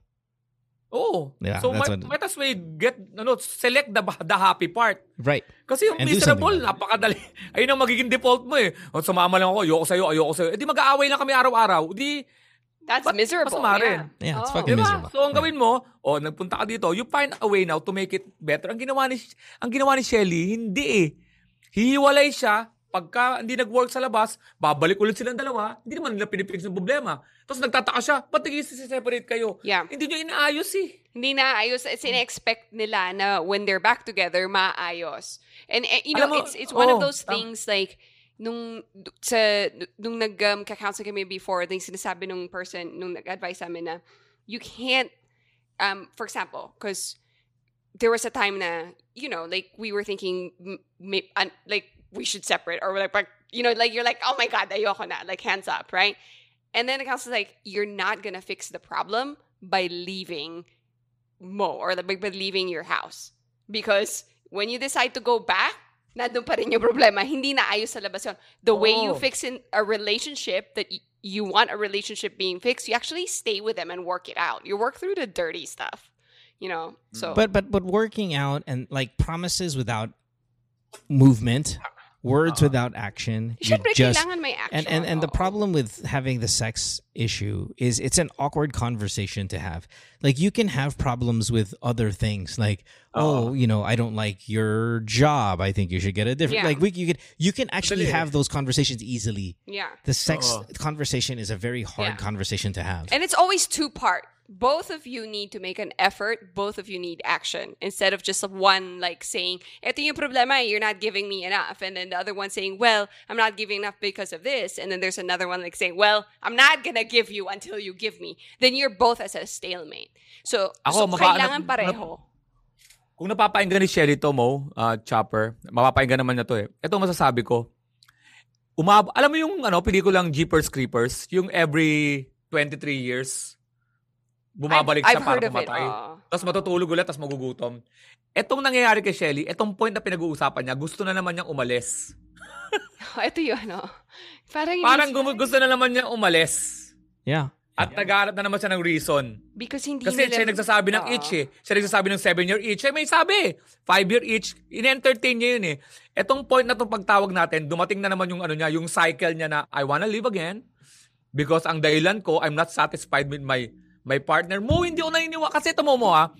Oh, yeah, so might, might as well get ano, select the the happy part. Right. Kasi yung and miserable, napakadali. Ayun ang magiging default mo eh. O, sumama lang ako, ayoko sa'yo, ayoko sa'yo. Eh di mag-aaway lang kami araw-araw. Di, that's but, miserable. Yeah, yeah it's oh. fucking diba? Miserable. So ang gawin mo, oh, nagpunta ka dito, you find a way now to make it better. Ang ginawa ni, ang ginawa ni Shelly, hindi eh. Hihiwalay siya. Pagka hindi nag-work sa labas, babalik ulit silang dalawa, hindi naman nila pinipix ng problema. Tapos nagtataka siya, ba't nag-separate kayo? Yeah. Hindi nyo inaayos eh. Hindi naayos. It's in-expect nila na when they're back together, maayos. And you know, mo, it's it's one oh, of those things um, like, nung sa, nung nag-counsel um, kami before, yung sinasabi nung person, nung nag-advise namin na, you can't, um, for example, because there was a time na, you know, like we were thinking, may, uh, like, we should separate or like, like, you know, like you're like, oh my God, ayoko na, like hands up, right? And then the counselor's like, you're not going to fix the problem by leaving Mo or like, by leaving your house. Because when you decide to go back, nandun pa rin yung problema. Hindi na ayos sa labas yun. The oh. way you fix in a relationship that y- you want a relationship being fixed, you actually stay with them and work it out. You work through the dirty stuff, you know? So, But, but, but working out and like promises without movement... Words uh-huh. without action. You just, kailangan may action. And, and, and the problem with having the sex issue is it's an awkward conversation to have. Like, you can have problems with other things. Like, uh-huh. oh, you know, I don't like your job. I think you should get a different... Yeah. Like, we, you, could, you can actually have those conversations easily. Yeah. The sex uh-huh. conversation is a very hard yeah. conversation to have. And it's always two-part. Both of you need to make an effort. Both of you need action. Instead of just one like saying, eto yung problema, you're not giving me enough. And then the other one saying, well, I'm not giving enough because of this. And then there's another one like saying, well, I'm not gonna give you until you give me. Then you're both as a stalemate. So, Ako, so maka- kailangan pareho. Kung napapainggan ni Sherry to, Mo, uh, Chopper, mapapainggan naman na to eh. Ito masasabi ko. Umab- Alam mo yung ano, pelikulang Jeepers Creepers, yung every twenty-three years, bumabalik I've, siya I've para pumatay. Oh. Tapos matutulog ulit, tapos magugutom. Etong nangyayari kay Shelly, etong point na pinag-uusapan niya, gusto na naman niyang umalis. Ito yun, ano? Parang, Parang gum- gusto na naman niyang umalis. Yeah. At yeah. naghahanap na naman siya ng reason. Because hindi Kasi nila... siya nagsasabi ng oh. itch eh. Siya nagsasabi ng seven-year itch. Eh, may sabi eh. Five-year itch. In-entertain niya yun eh. Etong point na itong pagtawag natin, dumating na naman yung ano niya, yung cycle niya na, I wanna live again. Because ang dahilan ko, I'm not satisfied with my... my partner mo, hindi ko naniniwala. Kasi ito mo mo ha,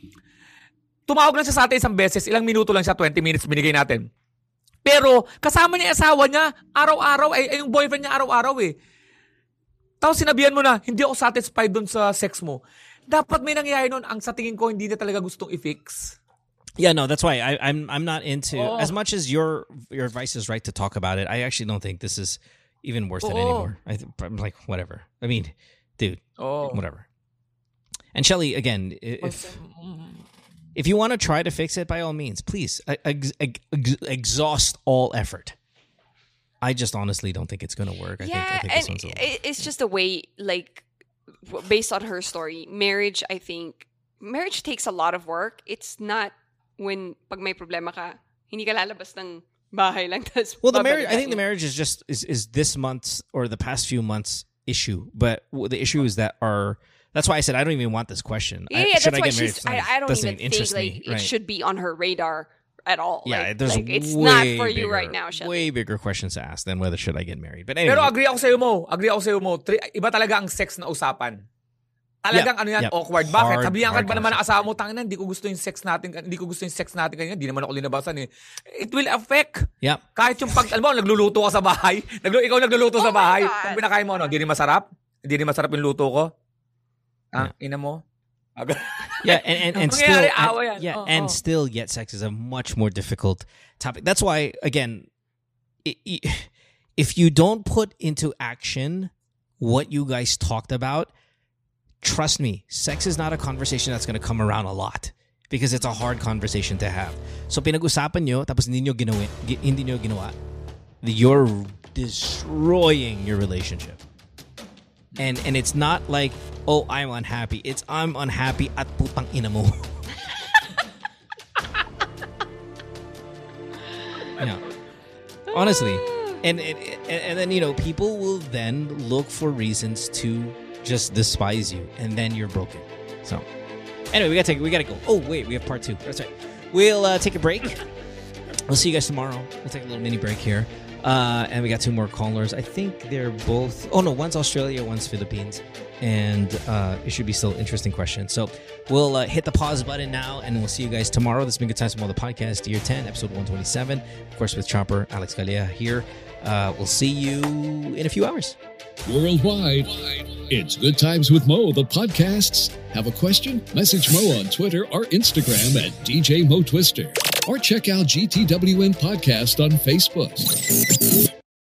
tumawag lang siya sa atin isang beses, ilang minuto lang siya, twenty minutes binigay natin. Pero kasama niya yung asawa niya, araw-araw, ay, ay yung boyfriend niya araw-araw eh. Tapos sinabihan mo na, hindi ako satisfied dun sa sex mo. Dapat may nangyayari nun, ang sa tingin ko, hindi na talaga gustong i-fix. Yeah, no, that's why I, I'm I'm not into, oh. as much as your your advice is right to talk about it, I actually don't think this is even worth oh. it anymore. I, I'm like, whatever. I mean, dude, oh. whatever. And Shelly, again, if if you want to try to fix it, by all means, please ex- ex- exhaust all effort. I just honestly don't think it's going to work. I yeah, think, I think and it, it's just the way, like, based on her story, marriage. I think marriage takes a lot of work. It's not when pag may problema ka, hindi ka lalabas ng bahay lang tas. Well, the marriage. I think the marriage is just is is this month's or the past few months issue, but the issue is that our. That's why I said I don't even want this question. Yeah, I, yeah that's I why she's. I, I don't even think like it right. should be on her radar at all. Yeah, like, there's like, it's not for bigger, you right now, Shelly. Way bigger questions to ask than whether should I get married. But anyway. Pero agree ako sa'yo mo. Agree ako sa'yo mo. Iba talaga ang sex na usapan. Alagang yep. ano yan, yep. awkward. Bakit? Hard, sabihan ka ba naman ng asawa mo, tangin na, hindi ko gusto yung sex natin, hindi ko gusto yung sex natin kanina, hindi naman ako linabasan eh. It will affect. Yep. Kahit yung pag, alam mo, nagluluto ka sa bahay, naglu- ikaw nagluluto oh sa bahay, pag binakain mo, ano, hindi rin masarap? Hindi rin masarap yung luto ko? Ang yeah. ina mo? yeah, and, and, and still, and, yeah, oh, and oh. still, yet sex is a much more difficult topic. That's why, again, it, it, if you don't put into action what you guys talked about, trust me, sex is not a conversation that's going to come around a lot because it's a hard conversation to have. So pinag-usapan nyo, tapos hindi nyo ginawa, hindi nyo ginawa, you're destroying your relationship. And and it's not like, oh, I'm unhappy. It's I'm unhappy at putang ina mo. Yeah. Honestly. And, and and then, you know, people will then look for reasons to just despise you. And then you're broken. So, anyway, we gotta take, we gotta go. Oh, wait, we have part two. That's right. We'll uh, take a break. We'll see you guys tomorrow. We'll take a little mini break here. Uh, and we got two more callers. I think they're both... Oh, no. One's Australia, one's Philippines. And uh, it should be still an interesting question. So we'll uh, hit the pause button now, and we'll see you guys tomorrow. This has been Good Times from All the Podcast, Year ten, Episode one twenty-seven. Of course, with Chopper, Alex Galea here. Uh, we'll see you in a few hours. Worldwide, it's Good Times with Mo, the podcasts. Have a question? Message Mo on Twitter or Instagram at D J Mo Twister. Or check out G T W M Podcast on Facebook.